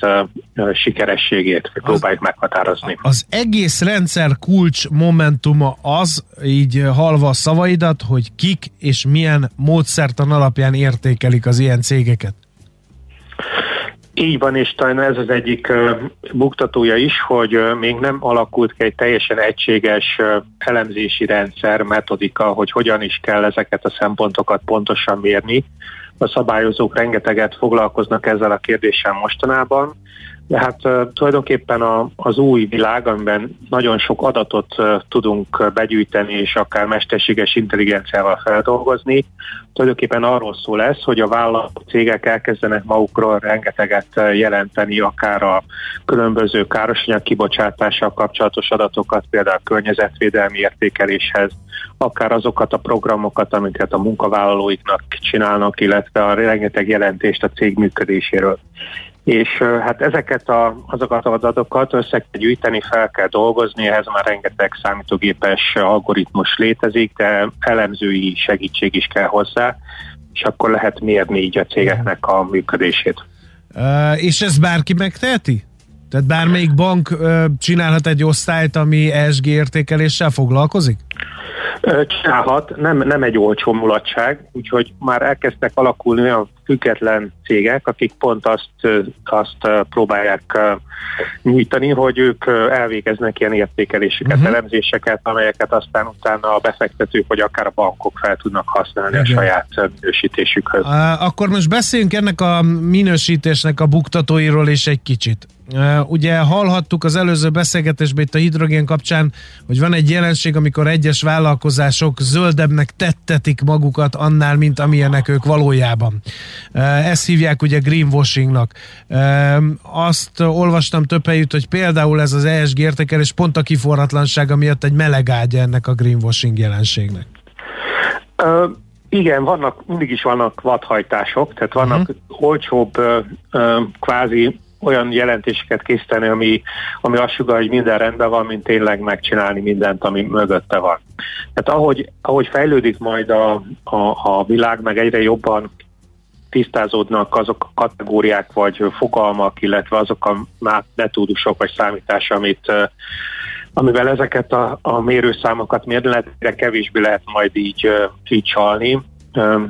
sikerességét, próbáljuk meghatározni. Az egész rendszer kulcs momentuma az, így hallva a szavaidat, hogy kik és milyen módszertan alapján értékelik az ilyen cégeket. Így van, és talán ez az egyik buktatója is, hogy még nem alakult ki egy teljesen egységes elemzési rendszer, metodika, hogy hogyan is kell ezeket a szempontokat pontosan mérni. A szabályozók rengeteget foglalkoznak ezzel a kérdéssel mostanában, de hát tulajdonképpen az új világ, amiben nagyon sok adatot tudunk begyűjteni, és akár mesterséges intelligenciával feldolgozni, tulajdonképpen arról szól ez, hogy a vállalatok, cégek elkezdenek magukról rengeteget jelenteni, akár a különböző károsanyag kibocsátással kapcsolatos adatokat, például környezetvédelmi értékeléshez, akár azokat a programokat, amiket a munkavállalóiknak csinálnak, illetve a rengeteg jelentést a cég működéséről. És hát ezeket azokat az adatokat össze kell gyűjteni, fel kell dolgozni, ehhez már rengeteg számítógépes algoritmus létezik, de elemzői segítség is kell hozzá, és akkor lehet mérni így a cégeknek a működését. És ez bárki megteheti? Tehát bármelyik bank csinálhat egy osztályt, ami ESG értékeléssel foglalkozik? Csinálhat, nem egy olcsó mulatság, úgyhogy már elkezdtek alakulni olyan független cégek, akik pont azt próbálják nyújtani, hogy ők elvégeznek ilyen értékeléseket, elemzéseket, amelyeket aztán utána a befektetők, vagy akár a bankok fel tudnak használni a saját minősítésükhöz. Akkor most beszéljünk ennek a minősítésnek a buktatóiról is egy kicsit. Ugye hallhattuk az előző beszélgetésben itt a hidrogén kapcsán, hogy van egy jelenség, amikor egyes vállalkozások zöldebbnek tettetik magukat annál, mint amilyenek ők valójában. Ezt hívják ugye greenwashingnak. Azt olvastam több helyütt, hogy például ez az ESG értékelés pont a kiforratlansága miatt egy melegágya ennek a greenwashing jelenségnek. Igen, mindig is vannak vadhajtások, tehát vannak olcsóbb kvázi olyan jelentéseket készíteni, ami azt sugalja, hogy minden rendben van, mint tényleg megcsinálni mindent, ami mögötte van. Tehát ahogy fejlődik majd a világ, meg egyre jobban tisztázódnak azok a kategóriák, vagy fogalmak, illetve azok a metódusok, vagy számítás, amivel ezeket a mérőszámokat mérni lehet, de kevésbé lehet majd így csalni.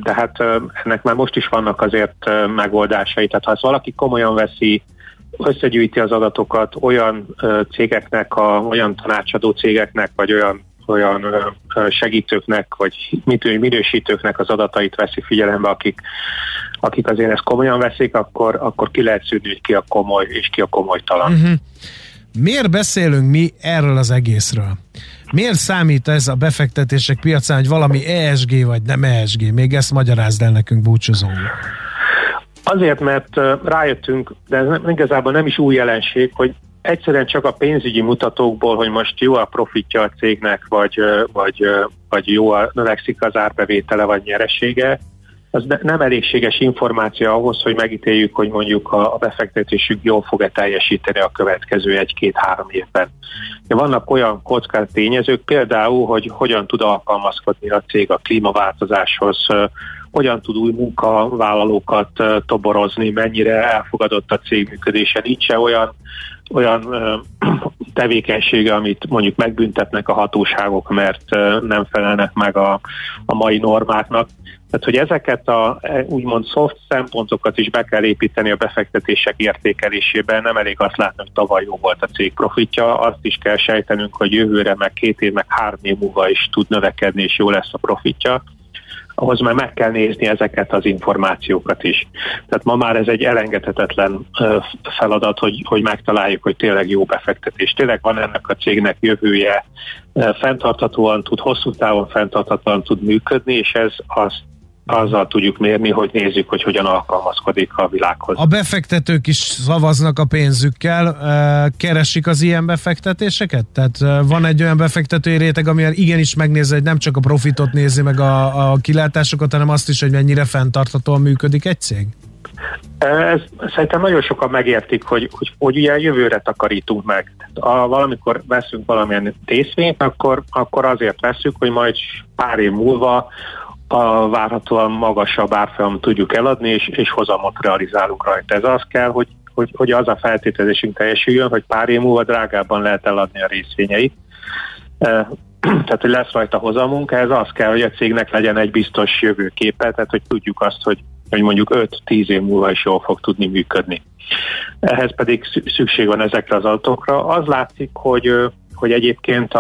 Tehát ennek már most is vannak azért megoldásai. Tehát ha ezt valaki komolyan veszi, összegyűjti az adatokat olyan cégeknek, olyan tanácsadó cégeknek, vagy olyan segítőknek, vagy minősítőknek az adatait veszi figyelembe, akik azért ezt komolyan veszik, akkor ki lehet szűrni, hogy ki a komoly és ki a komolytalan. Uh-huh. Miért beszélünk mi erről az egészről? Miért számít ez a befektetések piacán, hogy valami ESG vagy nem ESG? Még ezt magyarázd el nekünk búcsúzóul. Azért, mert rájöttünk, de ez igazából nem is új jelenség, hogy egyszerűen csak a pénzügyi mutatókból, hogy most jó a profitja a cégnek, vagy jó a növekszik az árbevétele, vagy nyeresége, az nem elégséges információ ahhoz, hogy megítéljük, hogy mondjuk a befektetésük jól fog-e teljesíteni a következő 1-2-3 évben. De vannak olyan kockázati tényezők, például, hogy hogyan tud alkalmazkodni a cég a klímaváltozáshoz, hogyan tud új munkavállalókat toborozni, mennyire elfogadott a cég működése, nincs-e olyan tevékenysége, amit mondjuk megbüntetnek a hatóságok, mert nem felelnek meg a mai normáknak. Tehát, hogy ezeket a úgymond soft szempontokat is be kell építeni a befektetések értékelésében, nem elég azt látni, hogy tavaly jó volt a cég profitja, azt is kell sejtenünk, hogy jövőre, meg 2 év, meg 3 év múlva is tud növekedni, és jó lesz a profitja. Ahhoz már meg kell nézni ezeket az információkat is. Tehát ma már ez egy elengedhetetlen feladat, hogy megtaláljuk, hogy tényleg jó befektetés. Tényleg van ennek a cégnek jövője, fenntarthatóan tud, hosszú távon fenntarthatóan tud működni, és ez azt azzal tudjuk mérni, hogy nézzük, hogy hogyan alkalmazkodik a világhoz. A befektetők is szavaznak a pénzükkel, keresik az ilyen befektetéseket? Tehát van egy olyan befektetői réteg, ami igenis megnézi, hogy nem csak a profitot nézi meg a kilátásokat, hanem azt is, hogy mennyire fenntarthatóan működik egy cég? Ez, szerintem nagyon sokan megértik, hogy ugye jövőre takarítunk meg. Ha valamikor veszünk valamilyen részvényt, akkor azért veszünk, hogy majd pár év múlva a várhatóan magasabb árfolyamon tudjuk eladni, és hozamot realizálunk rajta. Ez az kell, hogy az a feltételezésünk teljesüljön, hogy pár év múlva drágábban lehet eladni a részvényeit. Tehát, hogy lesz rajta hozamunk, ez az kell, hogy a cégnek legyen egy biztos jövőképe, tehát, hogy tudjuk azt, hogy mondjuk 5-10 év múlva is jól fog tudni működni. Ehhez pedig szükség van ezekre az adatokra. Az látszik, hogy egyébként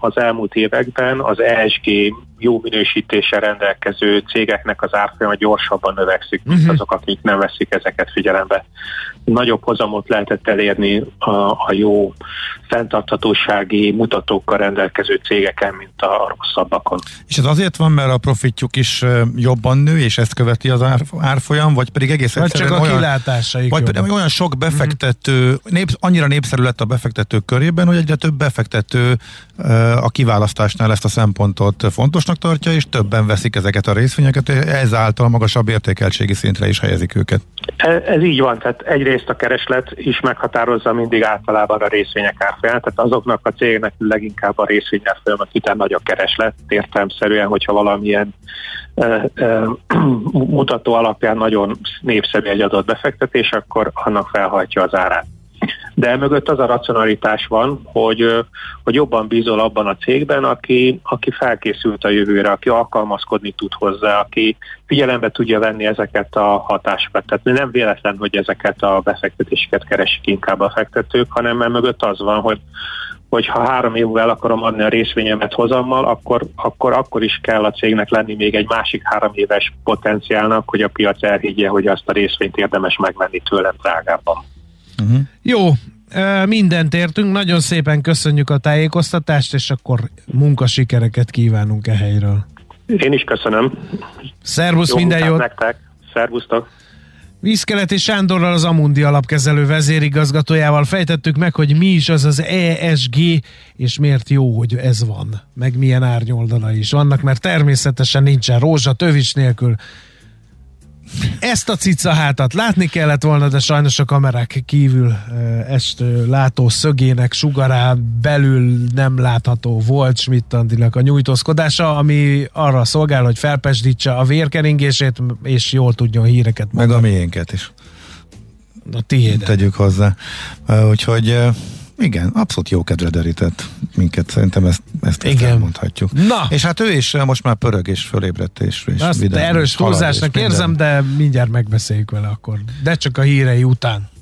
az elmúlt években az ESG jó minősítéssel rendelkező cégeknek az árfolyama gyorsabban növekszik, mint azok, akik nem veszik ezeket figyelembe. Nagyobb hozamot lehetett elérni a jó fenntarthatósági mutatókkal rendelkező cégeken, mint a rosszabbakon. És ez azért van, mert a profitjuk is jobban nő, és ezt követi az árfolyam, vagy pedig egész egyszerűen csak a kilátásaik vagy pedig olyan sok befektető, annyira népszerű lett a befektetők körében, hogy egyre több befektető a kiválasztásnál ezt a szempontot fontosnak tartja, és többen veszik ezeket a részvényeket, ezáltal magasabb értékeltségi szintre is helyezik őket. Ez így van, tehát egyrészt a kereslet is meghatározza mindig általában a részvények árfolyamát, tehát azoknak a cégnek leginkább a részvények folyamat után nagy a kereslet, értelemszerűen, hogyha valamilyen mutató alapján nagyon népszerű egy adott befektetés, akkor annak felhajtja az árát. De emögött az a racionalitás van, hogy jobban bízol abban a cégben, aki felkészült a jövőre, aki alkalmazkodni tud hozzá, aki figyelembe tudja venni ezeket a hatásokat. Tehát nem véletlen, hogy ezeket a befektetéseket keresik inkább a fektetők, hanem emögött az van, hogy ha 3 évvel el akarom adni a részvényemet hozammal, akkor is kell a cégnek lenni még egy másik 3 éves potenciálnak, hogy a piac elhiggye, hogy azt a részvényt érdemes megvenni tőlem drágában. Uh-huh. Jó, mindent értünk, nagyon szépen köszönjük a tájékoztatást, és akkor munkasikereket kívánunk e helyről. Én is köszönöm. Szervusz, jó, minden jót! Nektek. Szervusztok! Vízkeleti Sándorral, az Amundi alapkezelő vezérigazgatójával fejtettük meg, hogy mi is az az ESG, és miért jó, hogy ez van, meg milyen árnyoldalai is vannak, mert természetesen nincsen rózsa tövis nélkül. Ezt a cicahátat látni kellett volna, de sajnos a kamerák kívül estő látó szögének sugará belül nem látható volt Schmidt Andinak a nyújtózkodása, ami arra szolgál, hogy felpesdítsa a vérkeringését, és jól tudjon híreket mondani. Meg a miénket is. A tiédet. Tegyük hozzá. Úgyhogy... igen, abszolút jó kedvre derített minket, szerintem ezt elmondhatjuk. Na. És hát ő is most már pörög és fölébredt és azt erős túlzásnak érzem, de mindjárt megbeszéljük vele akkor, de csak a hírei után.